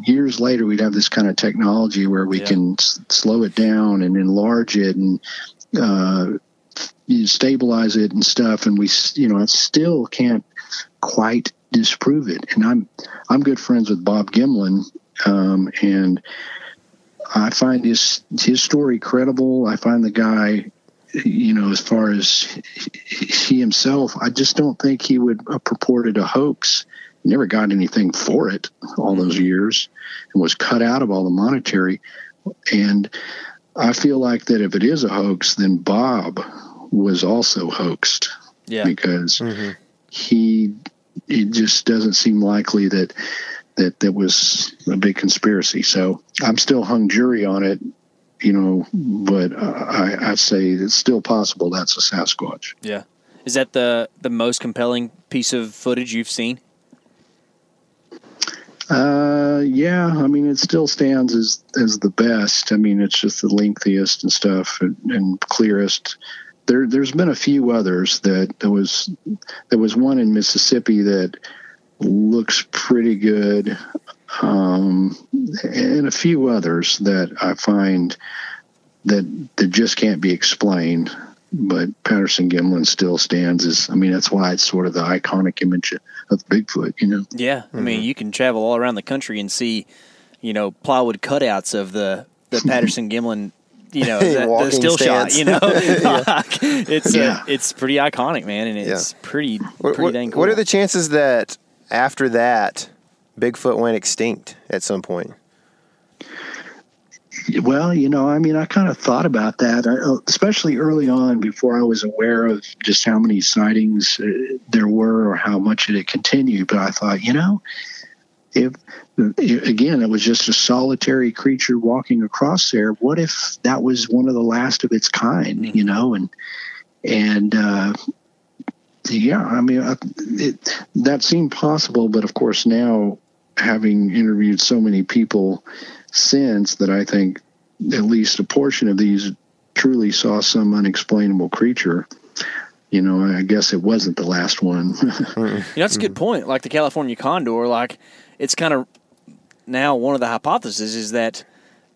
years later, we'd have this kind of technology where we can slow it down and enlarge it and, you stabilize it and stuff, and we, you know, I still can't quite disprove it. And I'm good friends with Bob Gimlin, and I find his story credible. I find the guy, you know, as far as he himself, I just don't think he would have purported a hoax. He never got anything for it all those years, and was cut out of all the monetary. And I feel like that if it is a hoax, then Bob was also hoaxed, because mm-hmm. It just doesn't seem likely that that was a big conspiracy. So I'm still hung jury on it, you know, but I say it's still possible that's a Sasquatch. Yeah. Is that the most compelling piece of footage you've seen? Yeah, I mean, it still stands as the best. I mean, it's just the lengthiest and stuff, and clearest. There's been a few others. That there was one in Mississippi that looks pretty good, and a few others that I find that just can't be explained. But Patterson-Gimlin still stands as, I mean, that's why it's sort of the iconic image of Bigfoot, you know? Yeah, I mean, you can travel all around the country and see, you know, plywood cutouts of the Patterson-Gimlin, you know, the still stands. Shot, you know? It's pretty iconic, man, and it's pretty dang cool. What are the chances that after that, Bigfoot went extinct at some point? Well, you know, I mean, I kind of thought about that, especially early on, before I was aware of just how many sightings there were or how much it had continued. But I thought, you know, if, again, it was just a solitary creature walking across there, what if that was one of the last of its kind, you know? And I mean, that seemed possible. But, of course, now, having interviewed so many people since, that I think at least a portion of these truly saw some unexplainable creature. you know, I guess it wasn't the last one. That's a good point. Like the California condor, like it's kind of now one of the hypotheses is that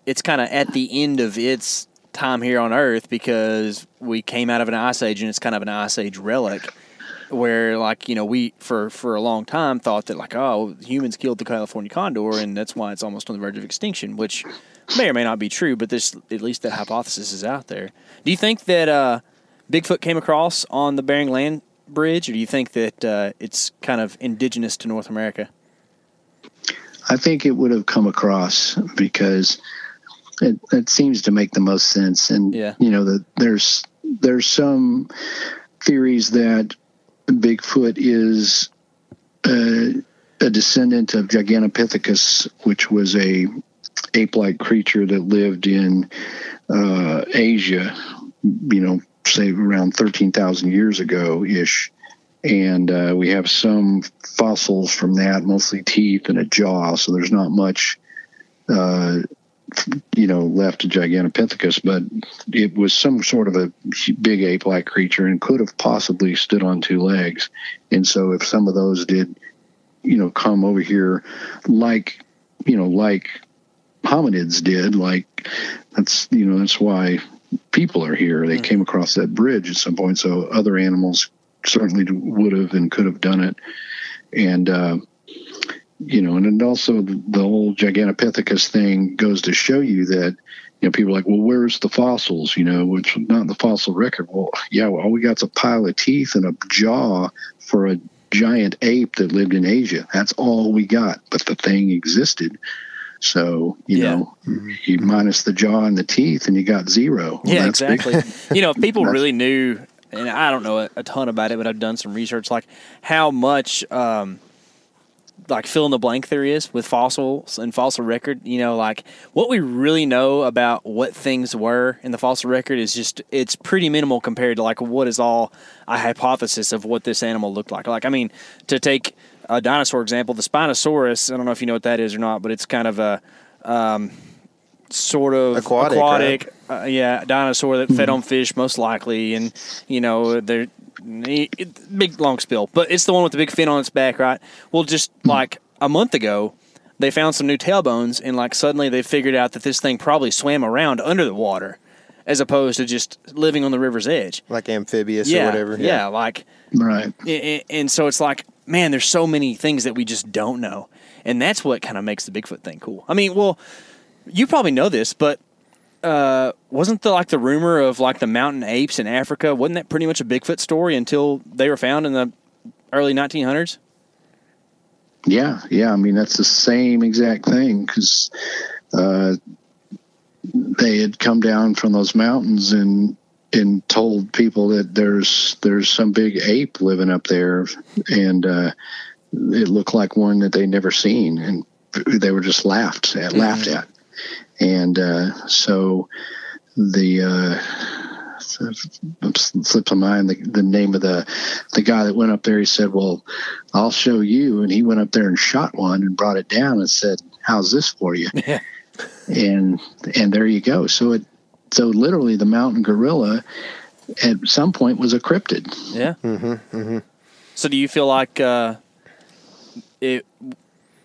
it's kind of at the end of its time here on Earth because we came out of an ice age and it's kind of an ice age relic where, like, you know, we for a long time thought that, like, oh, humans killed the California condor and that's why it's almost on the verge of extinction, which may or may not be true, but this, at least that hypothesis is out there. Do you think that Bigfoot came across on the Bering Land Bridge, or do you think that it's kind of indigenous to North America? I think it would have come across because it seems to make the most sense. And, you know, there's some theories that Bigfoot is a descendant of Gigantopithecus, which was a ape-like creature that lived in Asia, you know, say around 13,000 years ago-ish. And we have some fossils from that, mostly teeth and a jaw, so there's not much, you know, left of Gigantopithecus, but it was some sort of a big ape-like creature and could have possibly stood on two legs. And so if some of those did, you know, come over here like, you know, like hominids did, like that's, you know, that's why people are here. They came across that bridge at some point, so other animals certainly would have and could have done it. And you know, and also the whole Gigantopithecus thing goes to show you that, you know, people are like, well, where's the fossils, you know, which not in the fossil record. Well, yeah, well, all we got's a pile of teeth and a jaw for a giant ape that lived in Asia. That's all we got, but the thing existed. So, you know, you minus the jaw and the teeth and you got zero. Well, yeah, exactly. You know, if people really knew, and I don't know a ton about it, but I've done some research, like how much, like fill-in-the-blank theory is with fossils and fossil record, you know, like what we really know about what things were in the fossil record is just, it's pretty minimal compared to like what is all a hypothesis of what this animal looked like. Like, I mean, to take a dinosaur example, the Spinosaurus, I don't know if you know what that is or not, but it's kind of a sort of aquatic right? Dinosaur that fed on fish most likely, and, you know, they're big long spill, but it's the one with the big fin on its back, right? Well, just like a month ago, they found some new tailbones, and like suddenly they figured out that this thing probably swam around under the water as opposed to just living on the river's edge. Like amphibious or whatever. Yeah, like... Right. And so it's like, man, there's so many things that we just don't know. And that's what kind of makes the Bigfoot thing cool. I mean, well, you probably know this, but wasn't the, like, the rumor of, like, the mountain apes in Africa, wasn't that pretty much a Bigfoot story until they were found in the early 1900s? Yeah, yeah. I mean, that's the same exact thing, because... they had come down from those mountains and told people that there's some big ape living up there, and it looked like one that they'd never seen, and they were just laughed at. And so the slips of mind the name of the guy that went up there, he said, well, I'll show you, and he went up there and shot one and brought it down and said, how's this for you? And there you go. So literally the mountain gorilla at some point was a cryptid. Yeah. So do you feel like it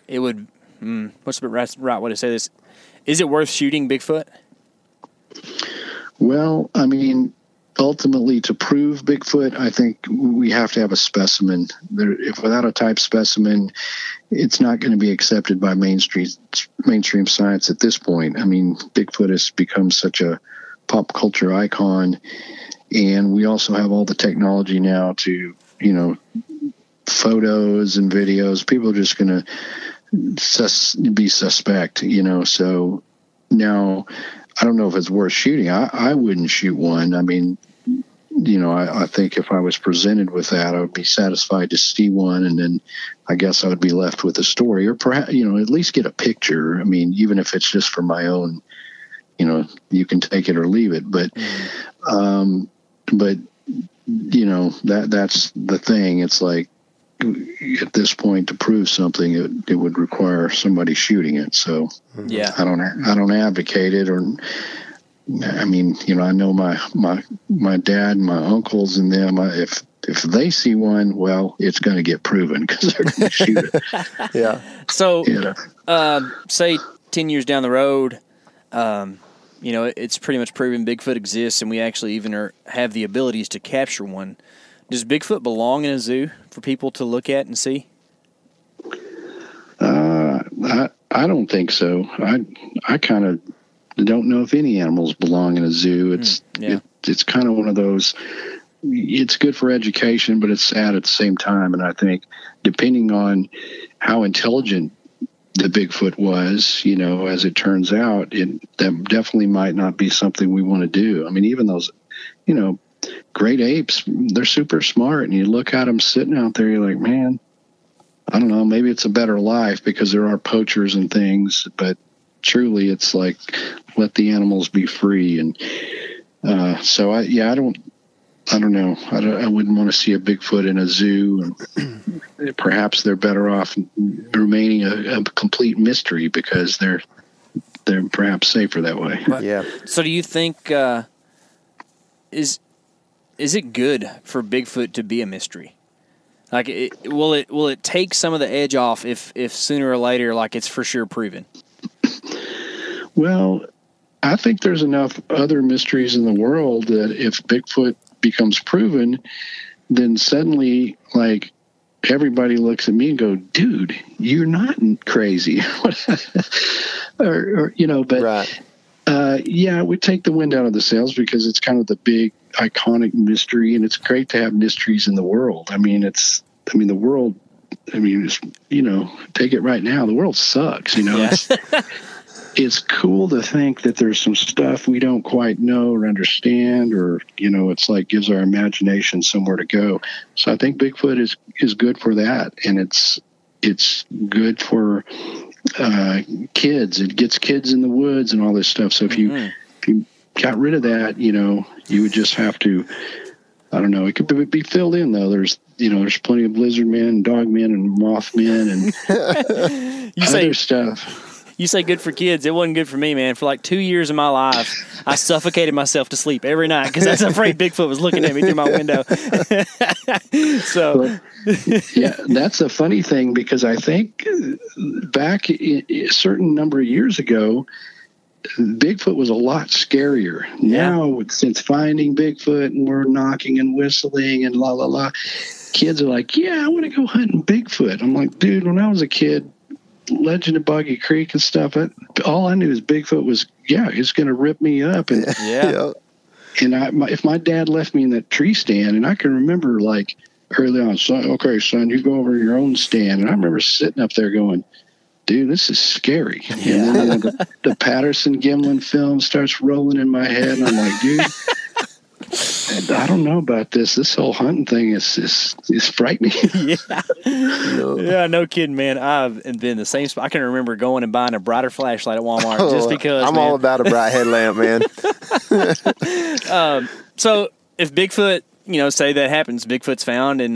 would? What's the right way to say this? Is it worth shooting Bigfoot? Well, I mean, ultimately, to prove Bigfoot, I think we have to have a specimen. Without a type specimen, it's not going to be accepted by mainstream science at this point. I mean, Bigfoot has become such a pop culture icon, and we also have all the technology now to, you know, photos and videos. People are just going to be suspect, you know, so now... I don't know if it's worth shooting. I wouldn't shoot one. I mean, you know, I think if I was presented with that, I would be satisfied to see one, and then I guess I would be left with a story, or perhaps, you know, at least get a picture. I mean, even if it's just for my own, you know, you can take it or leave it. But, you know, that's the thing. It's like at this point, to prove something, it would require somebody shooting it. So I don't advocate it, or I mean, you know, I know my dad and my uncles and them, if they see one, well, it's going to get proven because they're going to shoot it. Yeah. So, you know, say 10 years down the road, you know, it's pretty much proven Bigfoot exists, and we actually even have the abilities to capture one. Does Bigfoot belong in a zoo for people to look at and see? I don't think so. I kind of don't know if any animals belong in a zoo. It's kind of one of those. It's good for education, but it's sad at the same time. And I think depending on how intelligent the Bigfoot was, you know, as it turns out, that definitely might not be something we want to do. I mean, even those, you know, great apes, they're super smart. And you look at them sitting out there, you're like, man, I don't know, maybe it's a better life because there are poachers and things. But truly, it's like, let the animals be free. And so I don't know. I wouldn't want to see a Bigfoot in a zoo. Perhaps they're better off remaining a complete mystery because they're perhaps safer that way. Yeah. So do you think is it good for Bigfoot to be a mystery? Like, will it take some of the edge off if sooner or later, like, it's for sure proven? Well, I think there's enough other mysteries in the world that if Bigfoot becomes proven, then suddenly, like, everybody looks at me and go, dude, you're not crazy. or you know, but right. Yeah, it would take the wind out of the sails because it's kind of the big iconic mystery, and it's great to have mysteries in the world. I mean, the world, I mean, it's, you know, take it right now, the world sucks, you know. Yeah. It's cool to think that there's some stuff we don't quite know or understand, or, you know, it's like gives our imagination somewhere to go. So I think Bigfoot is good for that. And it's good for kids. It gets kids in the woods and all this stuff. So if you got rid of that, you know, you would just have to, I don't know, it could be filled in, though. There's plenty of lizard men, dog men, and moth men, and other stuff. You say good for kids. It wasn't good for me, man. For like 2 years of my life, I suffocated myself to sleep every night because I was afraid Bigfoot was looking at me through my window. So, yeah, that's a funny thing because I think back a certain number of years ago, Bigfoot was a lot scarier. Now, since Finding Bigfoot and we're knocking and whistling and la, la, la, kids are like, yeah, I want to go hunting Bigfoot. I'm like, dude, when I was a kid, Legend of Boggy Creek and stuff, all I knew is Bigfoot was, yeah, he's going to rip me up. And if my dad left me in that tree stand, and I can remember, like, early on, son, okay, son, you go over your own stand. And I remember sitting up there going, dude, this is scary. Yeah. And then the Patterson-Gimlin film starts rolling in my head, and I'm like, dude, I don't know about this. This whole hunting thing is frightening. Yeah, no kidding, man. I've been in the same spot. I can remember going and buying a brighter flashlight at Walmart just because I'm all about a bright headlamp, man. So if Bigfoot, you know, say that happens, Bigfoot's found, and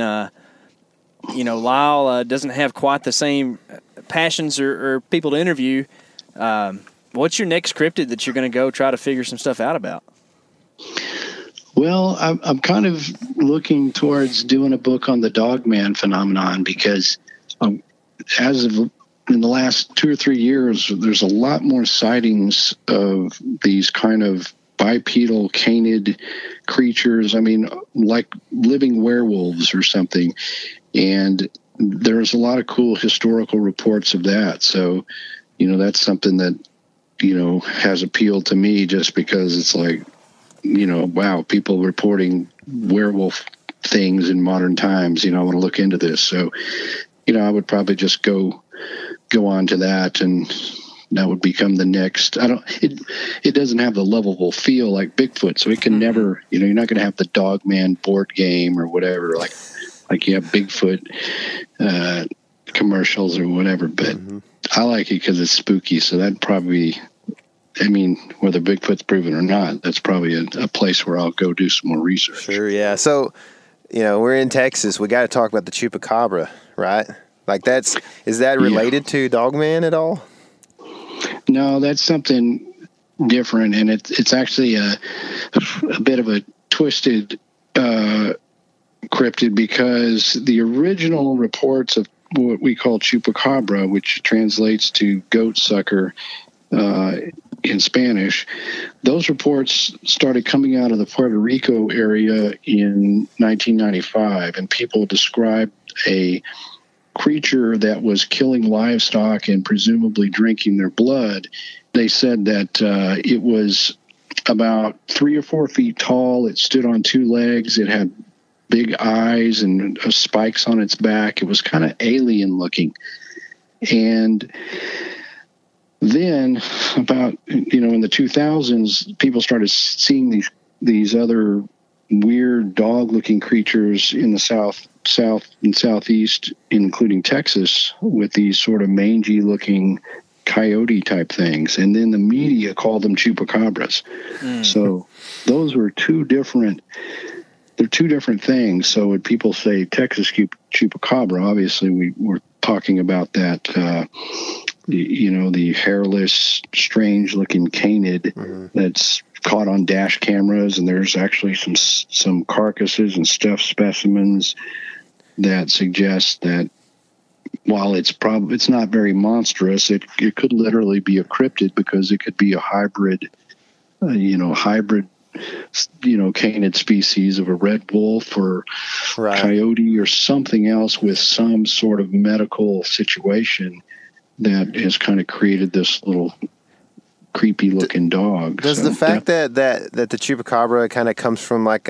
you know, Lyle doesn't have quite the same passions or people to interview. What's your next cryptid that you're going to go try to figure some stuff out about? Well, I'm kind of looking towards doing a book on the dogman phenomenon because as of in the last 2 or 3 years, there's a lot more sightings of these kind of bipedal canid creatures. I mean, like living werewolves or something. And there's a lot of cool historical reports of that. So, you know, that's something that, you know, has appealed to me just because it's like, you know, wow, people reporting werewolf things in modern times, you know, I want to look into this. So, you know, I would probably just go on to that, and that would become the next. It doesn't have the lovable feel like Bigfoot, so it can never, you know, you're not going to have the Dogman board game or whatever, like you have Bigfoot commercials or whatever, but I like it because it's spooky, so that'd probably whether Bigfoot's proven or not, that's probably a place where I'll go do some more research. Sure, yeah. So, you know, we're in Texas. We got to talk about the Chupacabra, right? Like, is that related to Dogman at all? No, that's something different, and it's actually a bit of a twisted cryptid, because the original reports of what we call Chupacabra, which translates to goat sucker in Spanish, those reports started coming out of the Puerto Rico area in 1995, and people described a creature that was killing livestock and presumably drinking their blood. They said that it was about 3 or 4 feet tall. It stood on two legs. It had big eyes and spikes on its back. It was kind of alien looking. And then about, in the 2000s, people started seeing these other weird dog-looking creatures in the south and southeast, including Texas, with these sort of mangy-looking coyote-type things. And then the media called them chupacabras. Mm. So those were two different things. So when people say Texas chupacabra, obviously we're talking about that, the hairless, strange-looking canid that's caught on dash cameras, and there's actually some carcasses and stuffed specimens that suggest that while it's not very monstrous, it could literally be a cryptid, because it could be a hybrid canid species of a red wolf or coyote or something else with some sort of medical situation that has kind of created this little creepy looking dog. Does the fact that the chupacabra kind of comes from like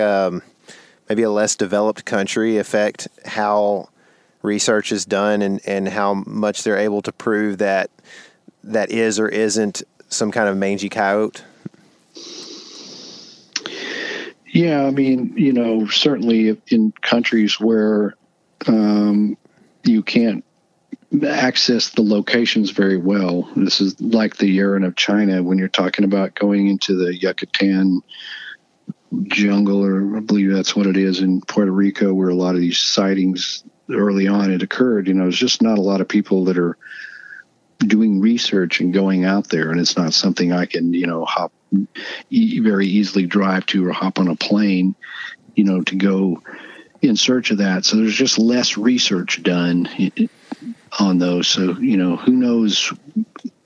maybe a less developed country affect how research is done and how much they're able to prove that that is or isn't some kind of mangy coyote? Yeah, I mean, certainly in countries where you can't access the locations very well. This is like the Yeren of China. When you're talking about going into the Yucatan jungle, or I believe that's what it is in Puerto Rico, where a lot of these sightings early on had occurred, there's just not a lot of people that are doing research and going out there, and it's not something I can, hop very easily drive to or hop on a plane, to go in search of that. So there's just less research done on those. So, who knows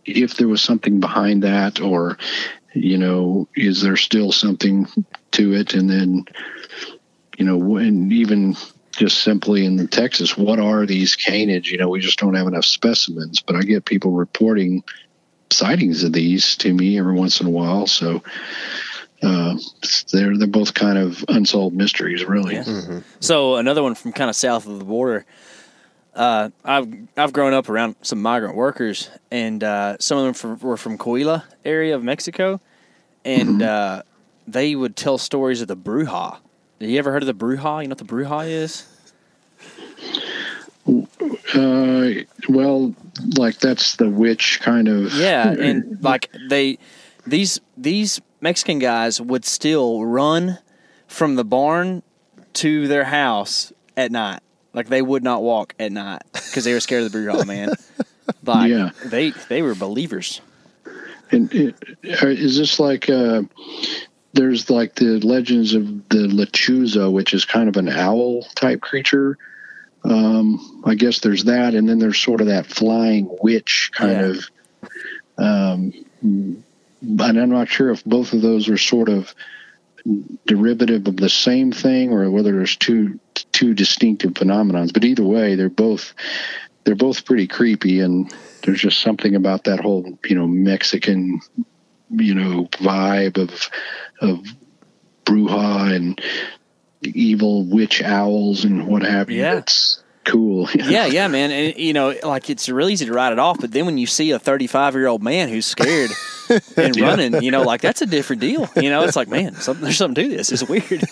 if there was something behind that, or, is there still something to it? And then, and even just simply in Texas, what are these canids? We just don't have enough specimens, but I get people reporting sightings of these to me every once in a while. So, they're both kind of unsolved mysteries, really. Yeah. Mm-hmm. So another one from kind of south of the border. I've grown up around some migrant workers, and some of them were from Coahuila area of Mexico, and they would tell stories of the Bruja. Have you ever heard of the Bruja? You know what the Bruja is? Well, like that's the witch kind of. Yeah, and like these Mexican guys would still run from the barn to their house at night. Like, they would not walk at night because they were scared of the Bruja, man. Like, yeah. They were believers. And is this like, there's like the legends of the lechuza, which is kind of an owl-type creature. I guess there's that, and then there's sort of that flying witch kind of, and I'm not sure if both of those are sort of derivative of the same thing, or whether there's two distinctive phenomenons. But either way, they're both pretty creepy, and there's just something about that whole Mexican vibe of Bruja and evil witch owls and what have you. Yeah, it's cool. Yeah, man. And like it's real easy to write it off, but then when you see a 35-year-old man who's scared and running, like that's a different deal. It's like, man, there's something to this. It's weird.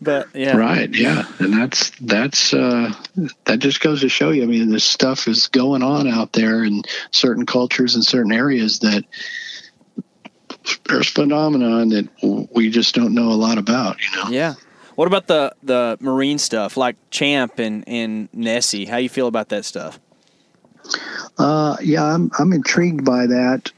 But yeah, right. Yeah, and that's that just goes to show you. I mean, this stuff is going on out there in certain cultures and certain areas that there's phenomenon that we just don't know a lot about. Yeah. What about the marine stuff, like Champ and Nessie? How you feel about that stuff? Yeah, I'm intrigued by that.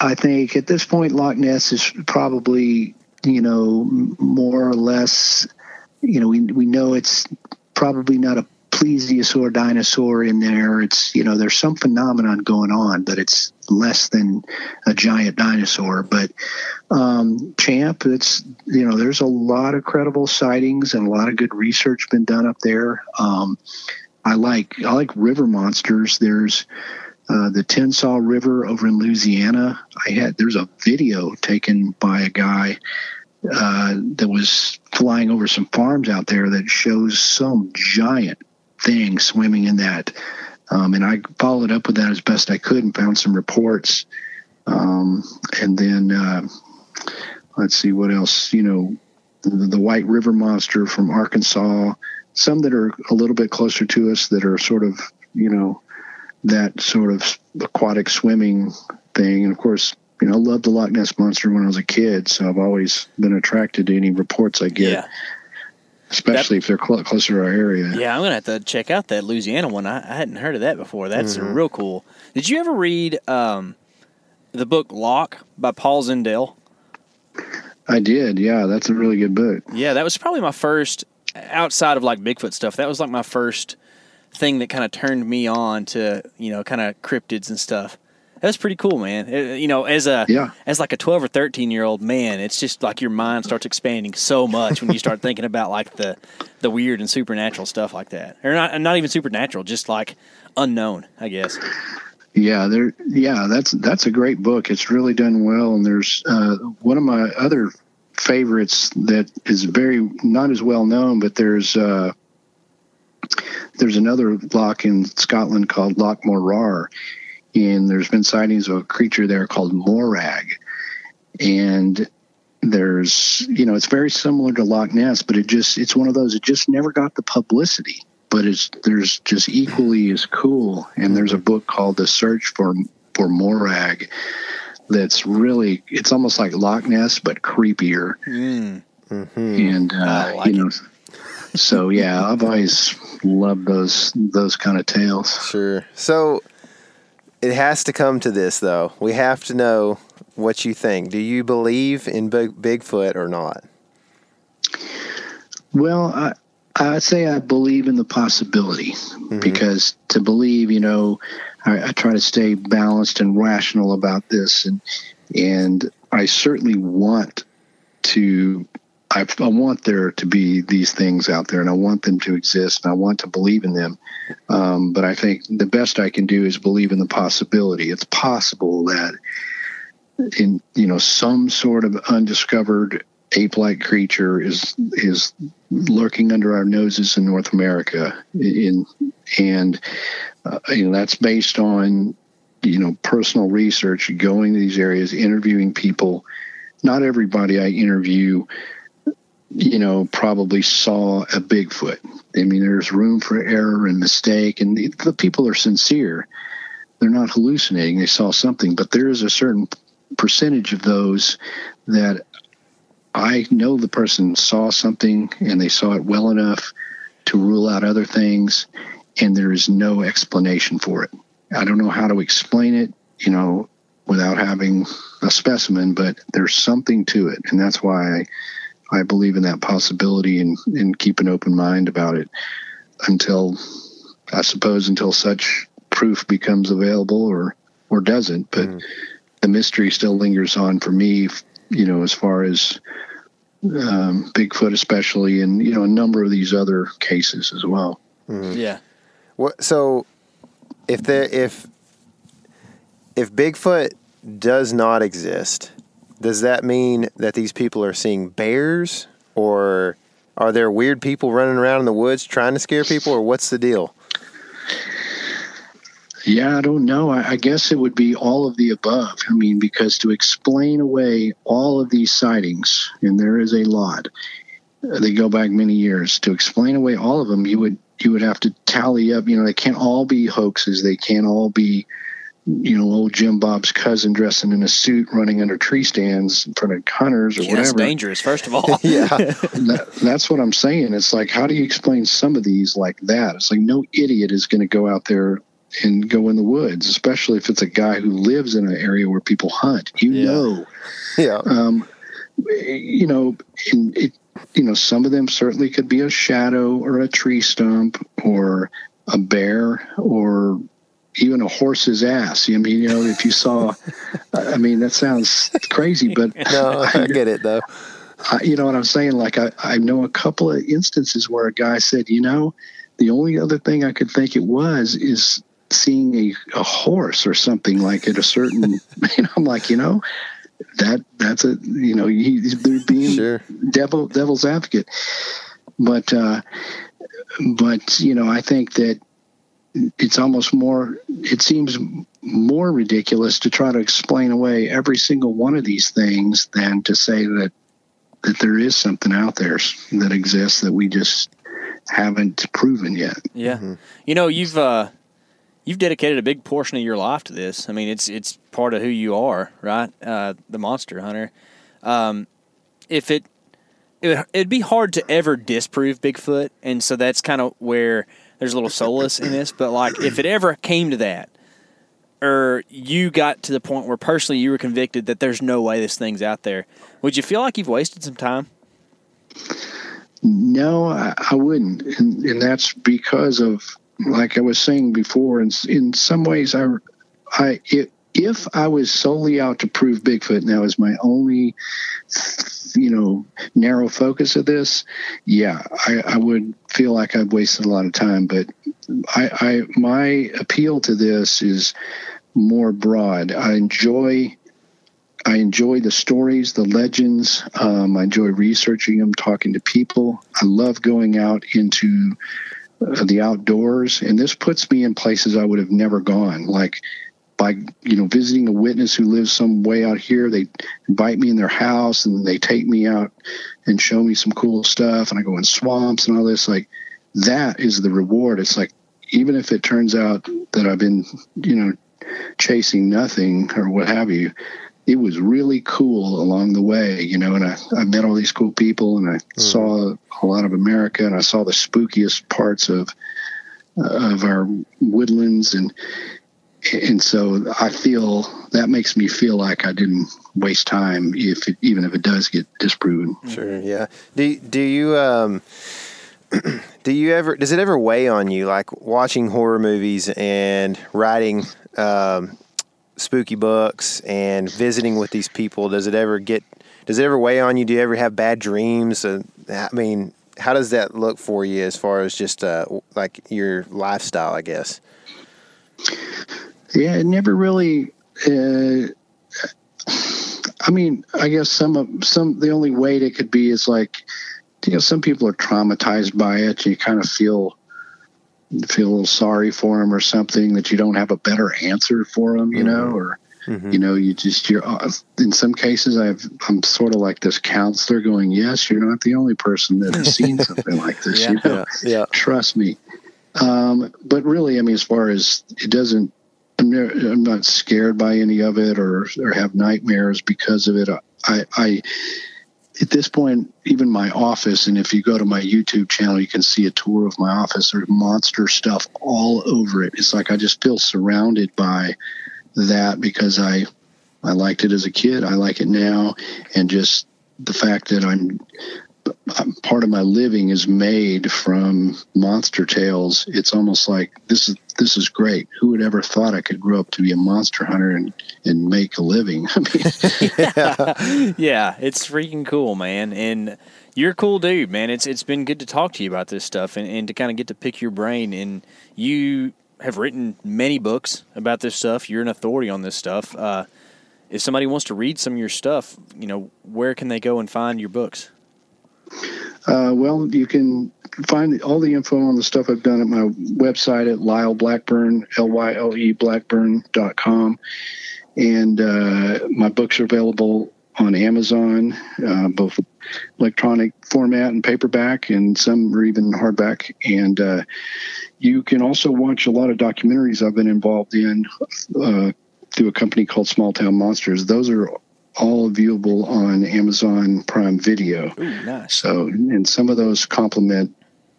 I think at this point, Loch Ness is probably, you know, more or less, you know, we know it's probably not a plesiosaur dinosaur in there. It's, you know, there's some phenomenon going on, but it's less than a giant dinosaur. But Champ, it's, you know, there's a lot of credible sightings and a lot of good research been done up there. I like river monsters. There's the Tensaw River over in Louisiana. There's a video taken by a guy that was flying over some farms out there that shows some giant thing swimming in that. And I followed up with that as best I could and found some reports. And then, let's see what else, you know, the White River monster from Arkansas, some that are a little bit closer to us that are sort of, you know, that sort of aquatic swimming thing. And of course, you know, I loved the Loch Ness Monster when I was a kid, so I've always been attracted to any reports I get. Yeah. Especially if they're closer to our area. Yeah, I'm going to have to check out that Louisiana one. I hadn't heard of that before. That's real cool. Did you ever read the book Loch by Paul Zindel? I did, yeah. That's a really good book. Yeah, that was probably my first, outside of like Bigfoot stuff, that was like my first thing that kind of turned me on to, you know, kind of cryptids and stuff. That's pretty cool, man. You know, as like a 12 or 13-year-old man, it's just like your mind starts expanding so much when you start thinking about like the weird and supernatural stuff like that, or not even supernatural, just like unknown, I guess. Yeah, that's a great book. It's really done well, and there's one of my other favorites that is very not as well known, but there's another loch in Scotland called Loch Morar. And there's been sightings of a creature there called Morag. And there's, you know, it's very similar to Loch Ness, but it's one of those, it just never got the publicity. But there's just equally as cool. And there's a book called The Search for Morag that's really, it's almost like Loch Ness, but creepier. And, you know, so yeah, I've always loved those kind of tales. Sure. So, it has to come to this, though. We have to know what you think. Do you believe in Bigfoot or not? Well, I'd say I believe in the possibility because to believe, you know, I try to stay balanced and rational about this, and I certainly want to. I want there to be these things out there, and I want them to exist, and I want to believe in them. But I think the best I can do is believe in the possibility. It's possible that, in you know, some sort of undiscovered ape-like creature is lurking under our noses in North America, and you know, that's based on, you know, personal research, going to these areas, interviewing people. Not everybody I interview, you know, probably saw a Bigfoot. I mean, there's room for error and mistake, and the people are sincere. They're not hallucinating. They saw something, but there is a certain percentage of those that I know the person saw something, and they saw it well enough to rule out other things, and there is no explanation for it. I don't know how to explain it, you know, without having a specimen, but there's something to it, and that's why I believe in that possibility and keep an open mind about it until such proof becomes available or doesn't. But the mystery still lingers on for me, you know, as far as Bigfoot especially, and, you know, a number of these other cases as well. Yeah. What, so if Bigfoot does not exist, does that mean that these people are seeing bears, or are there weird people running around in the woods trying to scare people, or what's the deal? Yeah, I don't know. I guess it would be all of the above. I mean, because to explain away all of these sightings, and there is a lot, they go back many years, to explain away all of them, you would have to tally up, you know, they can't all be hoaxes. They can't all be, you know, old Jim Bob's cousin dressing in a suit running under tree stands in front of hunters or whatever. That's dangerous, first of all. Yeah. That's what I'm saying. It's like, how do you explain some of these like that? It's like no idiot is going to go out there and go in the woods, especially if it's a guy who lives in an area where people hunt. Some of them certainly could be a shadow or a tree stump or a bear or even a horse's ass. I mean, if you saw, I mean, that sounds crazy, but no, I get it though. You know what I'm saying? Like I know a couple of instances where a guy said, the only other thing I could think it was is seeing a horse or something like at a certain, I'm like, they're being devil's advocate. But I think that it's almost more, it seems more ridiculous to try to explain away every single one of these things than to say that there is something out there that exists that we just haven't proven yet. Yeah. Mm-hmm. You've dedicated a big portion of your life to this. I mean, it's part of who you are, right? The monster hunter. It'd be hard to ever disprove Bigfoot, and so that's kind of where there's a little solace in this. But like, if it ever came to that, or you got to the point where personally you were convicted that there's no way this thing's out there, would you feel like you've wasted some time? No, I wouldn't, and that's because of, like I was saying before, in some ways, if I was solely out to prove Bigfoot, and that was my only, narrow focus of this, I would feel like I've wasted a lot of time. But my appeal to this is more broad. I enjoy the stories, the legends. I enjoy researching them, talking to people. I love going out into the outdoors, and this puts me in places I would have never gone, like by visiting a witness who lives some way out here. They invite me in their house and they take me out and show me some cool stuff, and I go in swamps and all this. Like, that is the reward. It's like, even if it turns out that I've been chasing nothing or what have you, it was really cool along the way, and I met all these cool people, and I saw a lot of America, and I saw the spookiest parts of our woodlands. And so I feel that makes me feel like I didn't waste time, even if it does get disproven. Sure. Yeah. Does it ever weigh on you, like watching horror movies and writing, spooky books and visiting with these people? Does it ever weigh on you? Do you ever have bad dreams? I mean, how does that look for you as far as just like your lifestyle, I guess? Yeah, it never really. I mean, I guess the only way it could be is like, some people are traumatized by it. You kind of feel a little sorry for them or something, that you don't have a better answer for them, in some cases I'm sort of like this counselor going, yes, you're not the only person that has seen something like this, trust me. But really, I mean, as far as it doesn't, I'm not scared by any of it or have nightmares because of it. I at this point, even my office, and if you go to my YouTube channel, you can see a tour of my office. There's monster stuff all over it. It's like I just feel surrounded by that because I liked it as a kid. I like it now. And just the fact that I'm part of my living is made from monster tales. It's almost like this is great. Who would ever thought I could grow up to be a monster hunter and make a living? I mean, yeah, it's freaking cool, man. And you're a cool dude, man. It's been good to talk to you about this stuff and to kind of get to pick your brain. And you have written many books about this stuff. You're an authority on this stuff. If somebody wants to read some of your stuff, where can they go and find your books? Well, you can find all the info on the stuff I've done at my website at Lyle Blackburn, LYLE Blackburn.com. And my books are available on Amazon, both electronic format and paperback, and some are even hardback. And you can also watch a lot of documentaries I've been involved in through a company called Small Town Monsters. Those are all viewable on Amazon Prime Video. Ooh, nice. So, and some of those complement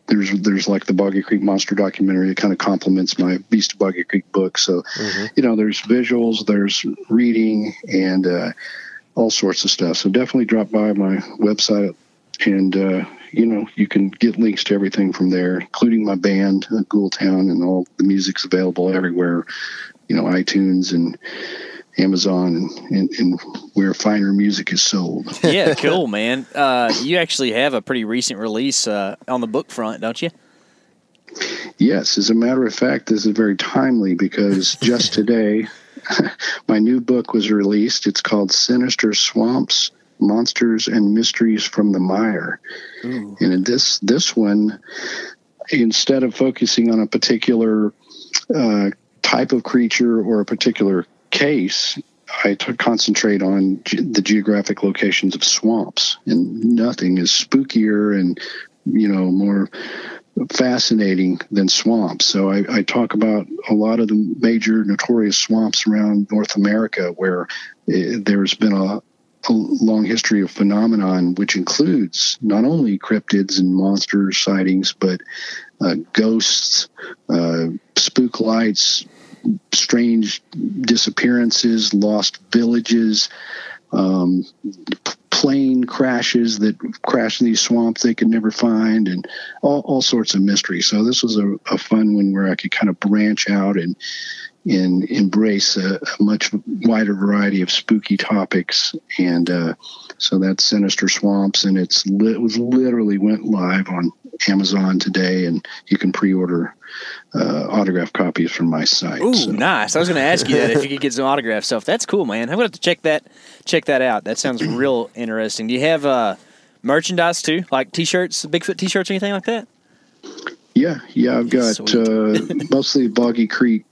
there's like the Boggy Creek monster documentary. It kind of complements my Beast of Boggy Creek book. So, you know, there's visuals, there's reading, and all sorts of stuff. So definitely drop by my website, and you know, you can get links to everything from there, including my band, Ghoultown, and all the music's available everywhere. You know, iTunes and Amazon, and where finer music is sold. Yeah, cool, man. You actually have a pretty recent release on the book front, don't you? Yes. As a matter of fact, this is very timely because just today my new book was released. It's called Sinister Swamps, Monsters and Mysteries from the Mire. Ooh. And in this one, instead of focusing on a particular type of creature or a particular case, I concentrate on the geographic locations of swamps, and nothing is spookier and, you know, more fascinating than swamps. So I talk about a lot of the major notorious swamps around North America, where there's been a long history of phenomenon, which includes not only cryptids and monster sightings, but ghosts, spook lights, strange disappearances, lost villages, plane crashes that crashed in these swamps they could never find, and all sorts of mystery. So this was a fun one where I could kind of branch out and embrace a much wider variety of spooky topics. And so that's Sinister Swamps, and it was literally went live on Amazon today, and you can pre-order autographed copies from my site. Ooh, so. Nice! I was going to ask you that if you could get some autographed stuff. That's cool, man. I'm going to have to check that out. That sounds real interesting. Do you have merchandise too, like T-shirts, Bigfoot T-shirts, anything like that? Yeah, I've got mostly Boggy Creek,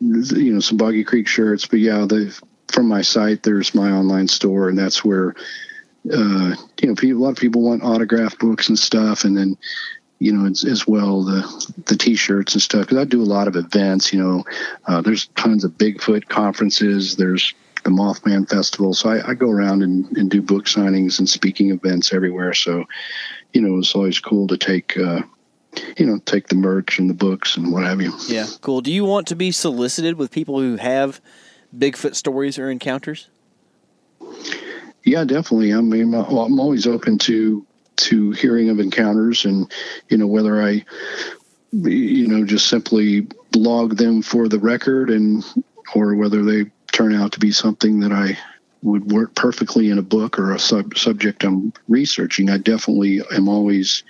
you know, some Boggy Creek shirts, but yeah, from my site, there's my online store, and that's where. You know, a lot of people want autographed books and stuff, and then, you know, as well the T-shirts and stuff, because I do a lot of events. You know, there's tons of Bigfoot conferences. There's the Mothman Festival. So I go around and do book signings and speaking events everywhere. So, you know, it's always cool to take the merch and the books and what have you. Yeah, cool. Do you want to be solicited with people who have Bigfoot stories or encounters? Yeah, definitely. I mean, I'm always open to hearing of encounters, and, you know, whether I, you know, just simply log them for the record, and or whether they turn out to be something that I would work perfectly in a book or a subject I'm researching. I definitely am always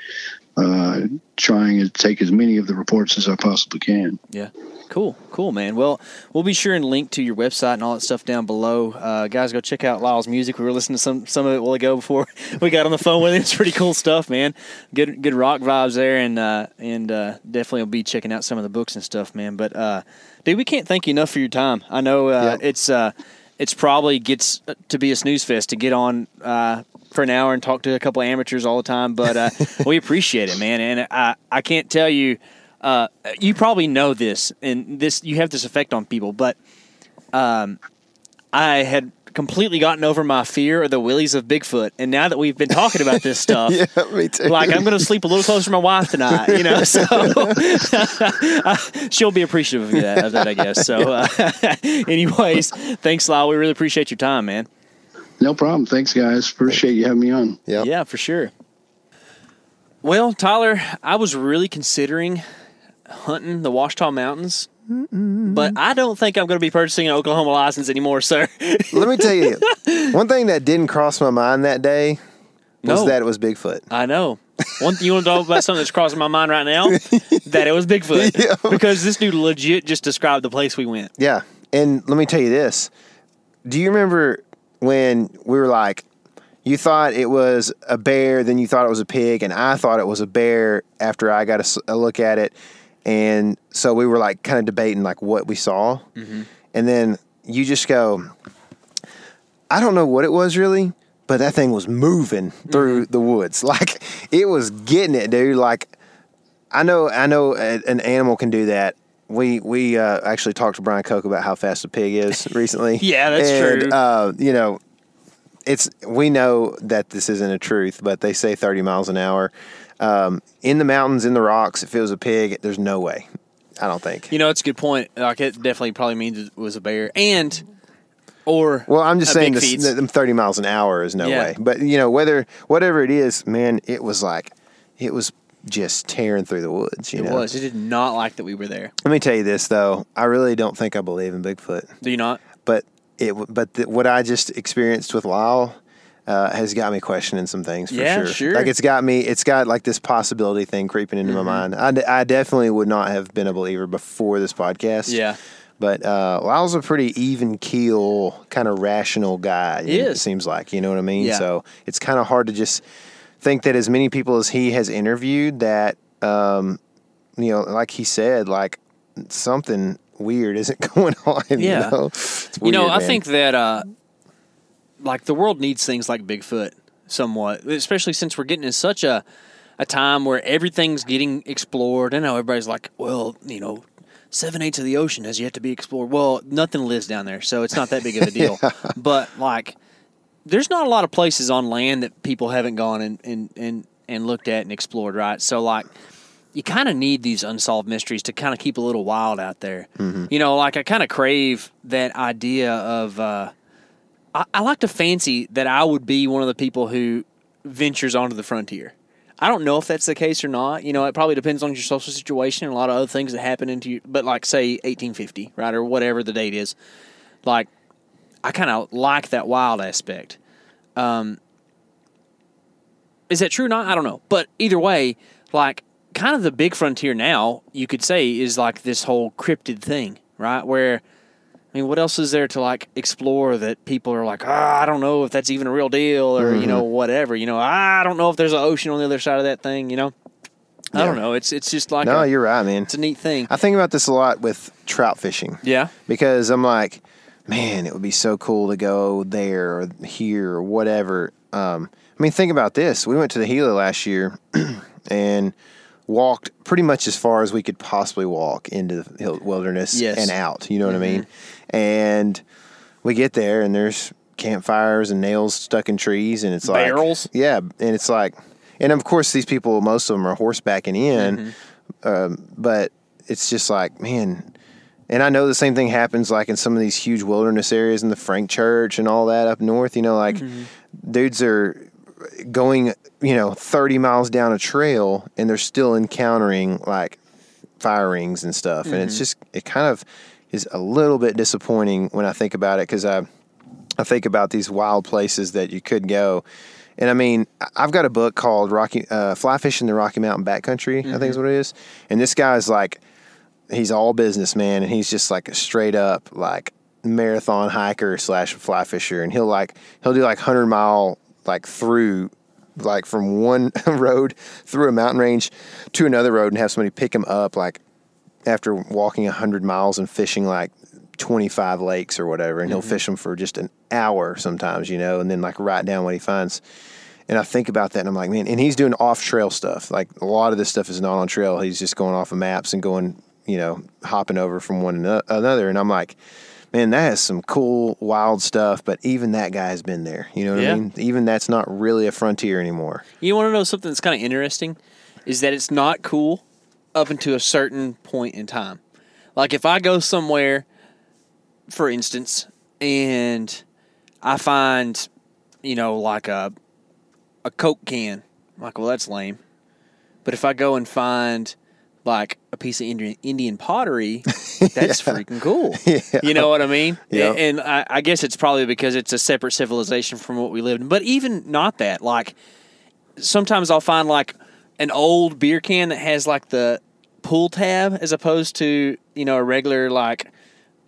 trying to take as many of the reports as I possibly can. Yeah. Cool, man. Well, we'll be sure and link to your website and all that stuff down below. Guys, go check out Lyle's music. We were listening to some of it a while ago before we got on the phone with him. It's pretty cool stuff, man. Good rock vibes there, and definitely will be checking out some of the books and stuff, man. But dude, we can't thank you enough for your time. I know it's probably gets to be a snooze fest to get on for an hour and talk to a couple of amateurs all the time, but we appreciate it, man. And I can't tell you. You probably know this, and this you have this effect on people, but I had completely gotten over my fear of the willies of Bigfoot, and now that we've been talking about this stuff, yeah, me too. Like I'm going to sleep a little closer to my wife tonight, you know, so she'll be appreciative of that, I guess. So anyways, thanks, Lyle. We really appreciate your time, man. No problem. Thanks, guys. Appreciate you having me on. Yep. Yeah, for sure. Well, Tyler, I was really considering hunting the Ouachita Mountains, but I don't think I'm going to be purchasing an Oklahoma license anymore, sir. Let me tell you, one thing that didn't cross my mind that day was that it was Bigfoot. I know. You want to talk about something that's crossing my mind right now? That it was Bigfoot. Yeah. Because this dude legit just described the place we went. Yeah. And let me tell you this. Do you remember when we were like, you thought it was a bear, then you thought it was a pig, and I thought it was a bear after I got a look at it. And so we were like kind of debating like what we saw. Mm-hmm. And then you just go, I don't know what it was really, but that thing was moving through the woods. Like it was getting it, dude. Like I know an animal can do that. We actually talked to Brian Koch about how fast a pig is recently. Yeah, that's true. You know, we know that this isn't a truth, but they say 30 miles an hour. In the mountains, in the rocks, if it was a pig, there's no way. I don't think. You know, it's a good point. Like, it definitely probably means it was a bear. And... Or well, I'm just saying this, 30 miles an hour is no way. But, you know, whatever it is, man, it was just tearing through the woods, you know? It was. It did not like that we were there. Let me tell you this, though. I really don't think I believe in Bigfoot. Do you not? But what I just experienced with Lyle has got me questioning some things for sure. Yeah, sure. Like, it's got like this possibility thing creeping into my mind. I definitely would not have been a believer before this podcast. Yeah. But Lyle's a pretty even keel, kind of rational guy, it seems like. You know what I mean? Yeah. So it's kind of hard to just think that as many people as he has interviewed that, you know, like he said, like something weird isn't going on. Yeah. You know, it's weird, I think that like the world needs things like Bigfoot somewhat, especially since we're getting in such a time where everything's getting explored. I know everybody's like, well, you know, 7/8 of the ocean has yet to be explored. Well, nothing lives down there, so it's not that big of a deal. Yeah. But, like, there's not a lot of places on land that people haven't gone and looked at and explored, right? So, like, you kind of need these unsolved mysteries to kind of keep a little wild out there. Mm-hmm. You know, like, I kind of crave that idea of I like to fancy that I would be one of the people who ventures onto the frontier. I don't know if that's the case or not. You know, it probably depends on your social situation and a lot of other things that happen into you. But, like, say, 1850, right, or whatever the date is. Like, I kind of like that wild aspect. Is that true or not? I don't know. But either way, like, kind of the big frontier now, you could say, is, like, this whole cryptid thing, right, where, I mean, what else is there to, like, explore that people are like, I don't know if that's even a real deal or, you know, whatever. You know, I don't know if there's an ocean on the other side of that thing, you know. Yeah. I don't know. It's just like no, you're right, man. It's a neat thing. I think about this a lot with trout fishing. Yeah. Because I'm like, man, it would be so cool to go there or here or whatever. I mean, think about this. We went to the Gila last year and walked pretty much as far as we could possibly walk into the wilderness and out, you know what I mean? And we get there and there's campfires and nails stuck in trees and it's like barrels. Yeah. And it's like, and of course these people, most of them are horsebacking in, but it's just like, man. And I know the same thing happens like in some of these huge wilderness areas in the Frank Church and all that up north, you know, like dudes are going, you know, 30 miles down a trail and they're still encountering like fire rings and stuff. And it's just, it kind of is a little bit disappointing when I think about it. Cause I think about these wild places that you could go. And I mean, I've got a book called Fly Fishing the Rocky Mountain Backcountry, I think is what it is. And this guy's like, he's all business, man. And he's just like a straight up, like marathon hiker / fly fisher. And he'll do like 100-mile, like through, like from one road through a mountain range to another road and have somebody pick him up, like after walking 100 miles and fishing like 25 lakes or whatever. And he'll fish them for just an hour sometimes, you know, and then like write down what he finds. And I think about that and I'm like, man, and he's doing off trail stuff. Like a lot of this stuff is not on trail. He's just going off of maps and going, you know, hopping over from one another. And I'm like, man, that is some cool, wild stuff, but even that guy has been there. You know what I mean? Even that's not really a frontier anymore. You want to know something that's kind of interesting? Is that it's not cool up until a certain point in time. Like, if I go somewhere, for instance, and I find, you know, like a Coke can, I'm like, well, that's lame. But if I go and find like a piece of Indian pottery, that's freaking cool. Yeah. You know what I mean? Yeah. And I guess it's probably because it's a separate civilization from what we lived in. But even not that, like sometimes I'll find like an old beer can that has like the pull tab as opposed to, you know, a regular like,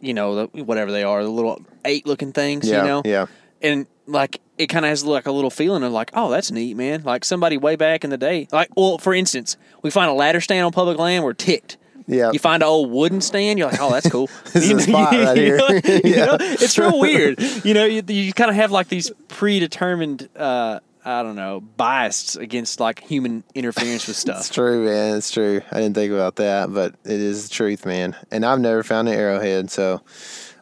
you know, whatever they are, the little 8 looking things, you know? Yeah. And like it kind of has like a little feeling of like, oh, that's neat, man. Like somebody way back in the day. Like, well, for instance, we find a ladder stand on public land, we're ticked. Yeah. You find an old wooden stand, you're like, oh, that's cool. This is a spot right here. You know? It's real weird. You know, you kind of have like these predetermined, I don't know, biased against like human interference with stuff. It's true, man. It's true. I didn't think about that, but it is the truth, man. And I've never found an arrowhead, so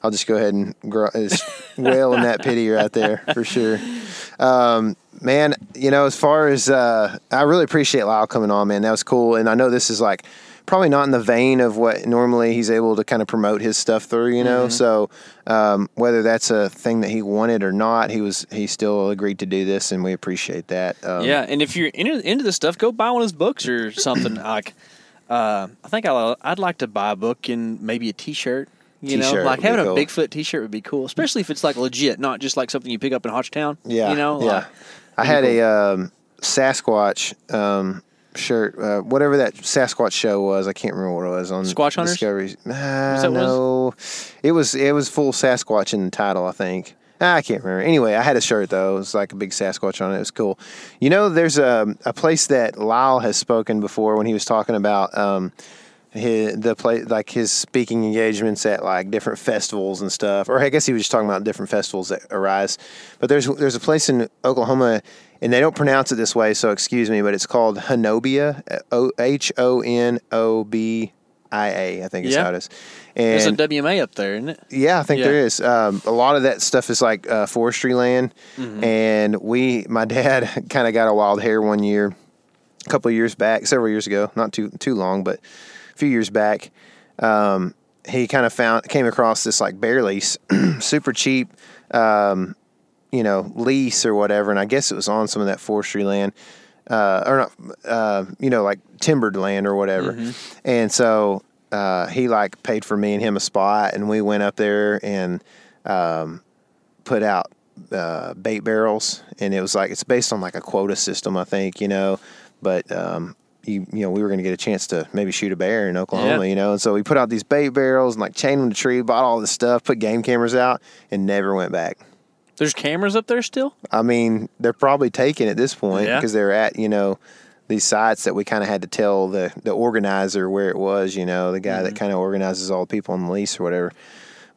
I'll just go ahead and wail in that pity right there for sure. man, you know, as far as, I really appreciate Lyle coming on, man. That was cool. And I know this is like probably not in the vein of what normally he's able to kind of promote his stuff through, you know? Mm-hmm. So, whether that's a thing that he wanted or not, he still agreed to do this, and we appreciate that. Yeah. And if you're into this stuff, go buy one of his books or something. Like, I think I'd like to buy a book and maybe a t-shirt. You know, like having a Bigfoot t-shirt would be cool, especially if it's like legit, not just like something you pick up in Ouachita. Yeah. You know, yeah. Like, I had a Sasquatch shirt, whatever that Sasquatch show was. I can't remember what it was on. Squatch Hunters? Discovery. No. It was full Sasquatch in the title, I think. I can't remember. Anyway, I had a shirt, though. It was like a big Sasquatch on it. It was cool. You know, there's a place that Lyle has spoken before when he was talking about his speaking engagements at like different festivals and stuff, or I guess he was just talking about different festivals that arise. But there's a place in Oklahoma, and they don't pronounce it this way, so excuse me, but it's called Honobia, Honobia, I think is how it is. And there's a WMA up there, isn't it? Yeah, I think there is. A lot of that stuff is like forestry land, and my dad kind of got a wild hair one year, a couple of years back, several years ago, not too long, but a few years back, he kind of came across this like bear lease, super cheap, you know, lease or whatever. And I guess it was on some of that forestry land, or not, you know, like timbered land or whatever. Mm-hmm. And so, he like paid for me and him a spot, and we went up there and, put out, bait barrels. And it was like, it's based on like a quota system, I think, you know, but, you know, we were going to get a chance to maybe shoot a bear in Oklahoma, you know? And so we put out these bait barrels and like chained them to tree, bought all this stuff, put game cameras out, and never went back. There's cameras up there still? I mean, they're probably taken at this point because they're at, you know, these sites that we kind of had to tell the organizer where it was, you know, the guy that kind of organizes all the people on the lease or whatever.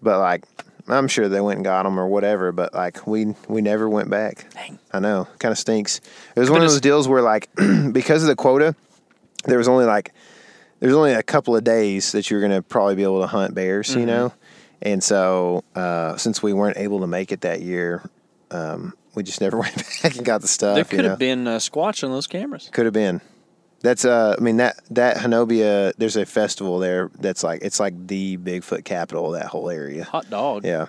But like, I'm sure they went and got them or whatever, but like we never went back. Dang. I know. Kind of stinks. It was one of those deals where like, because of the quota, there's only a couple of days that you're going to probably be able to hunt bears, you know? And so, since we weren't able to make it that year, we just never went back and got the stuff. There could have been a Squatch on those cameras. Could have been. That's, I mean, that Honobia, there's a festival there that's like, it's like the Bigfoot capital of that whole area. Hot dog. Yeah.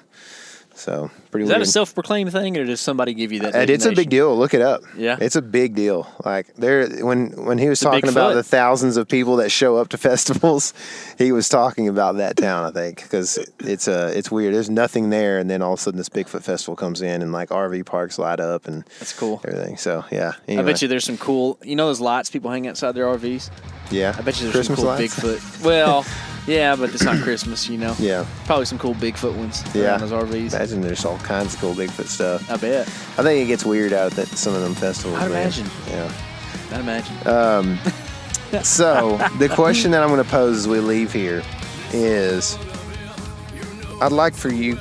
So, pretty weird. Is that a self-proclaimed thing, or does somebody give you that designation? It's a big deal. Look it up. Yeah. It's a big deal. Like, when he was talking about the thousands of people that show up to festivals, he was talking about that town, I think, because it's weird. There's nothing there, and then all of a sudden this Bigfoot festival comes in, and, like, RV parks light up and that's cool. Everything. So, yeah. Anyway. I bet you there's some cool, you know those lights people hang outside their RVs? Yeah. I bet you there's Christmas some cool lights? Bigfoot. Well... Yeah, but it's not Christmas, you know. Yeah. Probably some cool Bigfoot ones. Yeah. On those RVs. Imagine there's all kinds of cool Bigfoot stuff. I bet. I think it gets weird out at some of them festivals. I'd imagine. Yeah. I'd imagine. So, the question that I'm going to pose as we leave here is, I'd like for you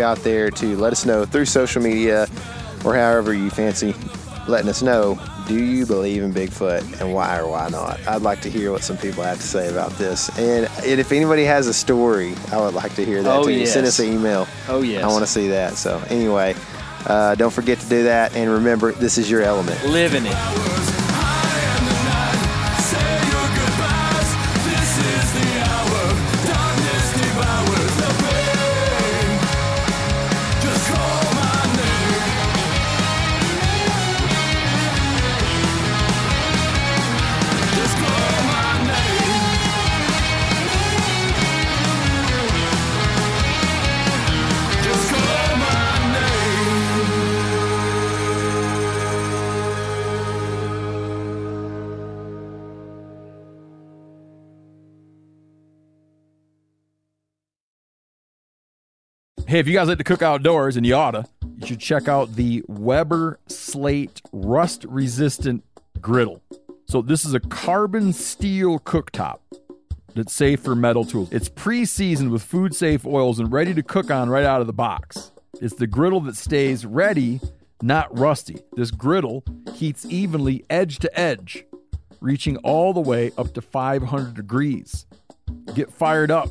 out there to let us know through social media or however you fancy letting us know, do you believe in Bigfoot, and why or why not? I'd like to hear what some people have to say about this. And if anybody has a story, I would like to hear that too. Yes. Send us an email. Oh, yes. I want to see that. So anyway, don't forget to do that. And remember, this is your element. Live in it. Hey, if you guys like to cook outdoors, and you oughta, you should check out the Weber Slate Rust-Resistant Griddle. So this is a carbon steel cooktop that's safe for metal tools. It's pre-seasoned with food-safe oils and ready to cook on right out of the box. It's the griddle that stays ready, not rusty. This griddle heats evenly edge to edge, reaching all the way up to 500 degrees. Get fired up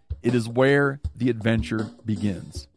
It is where the adventure begins.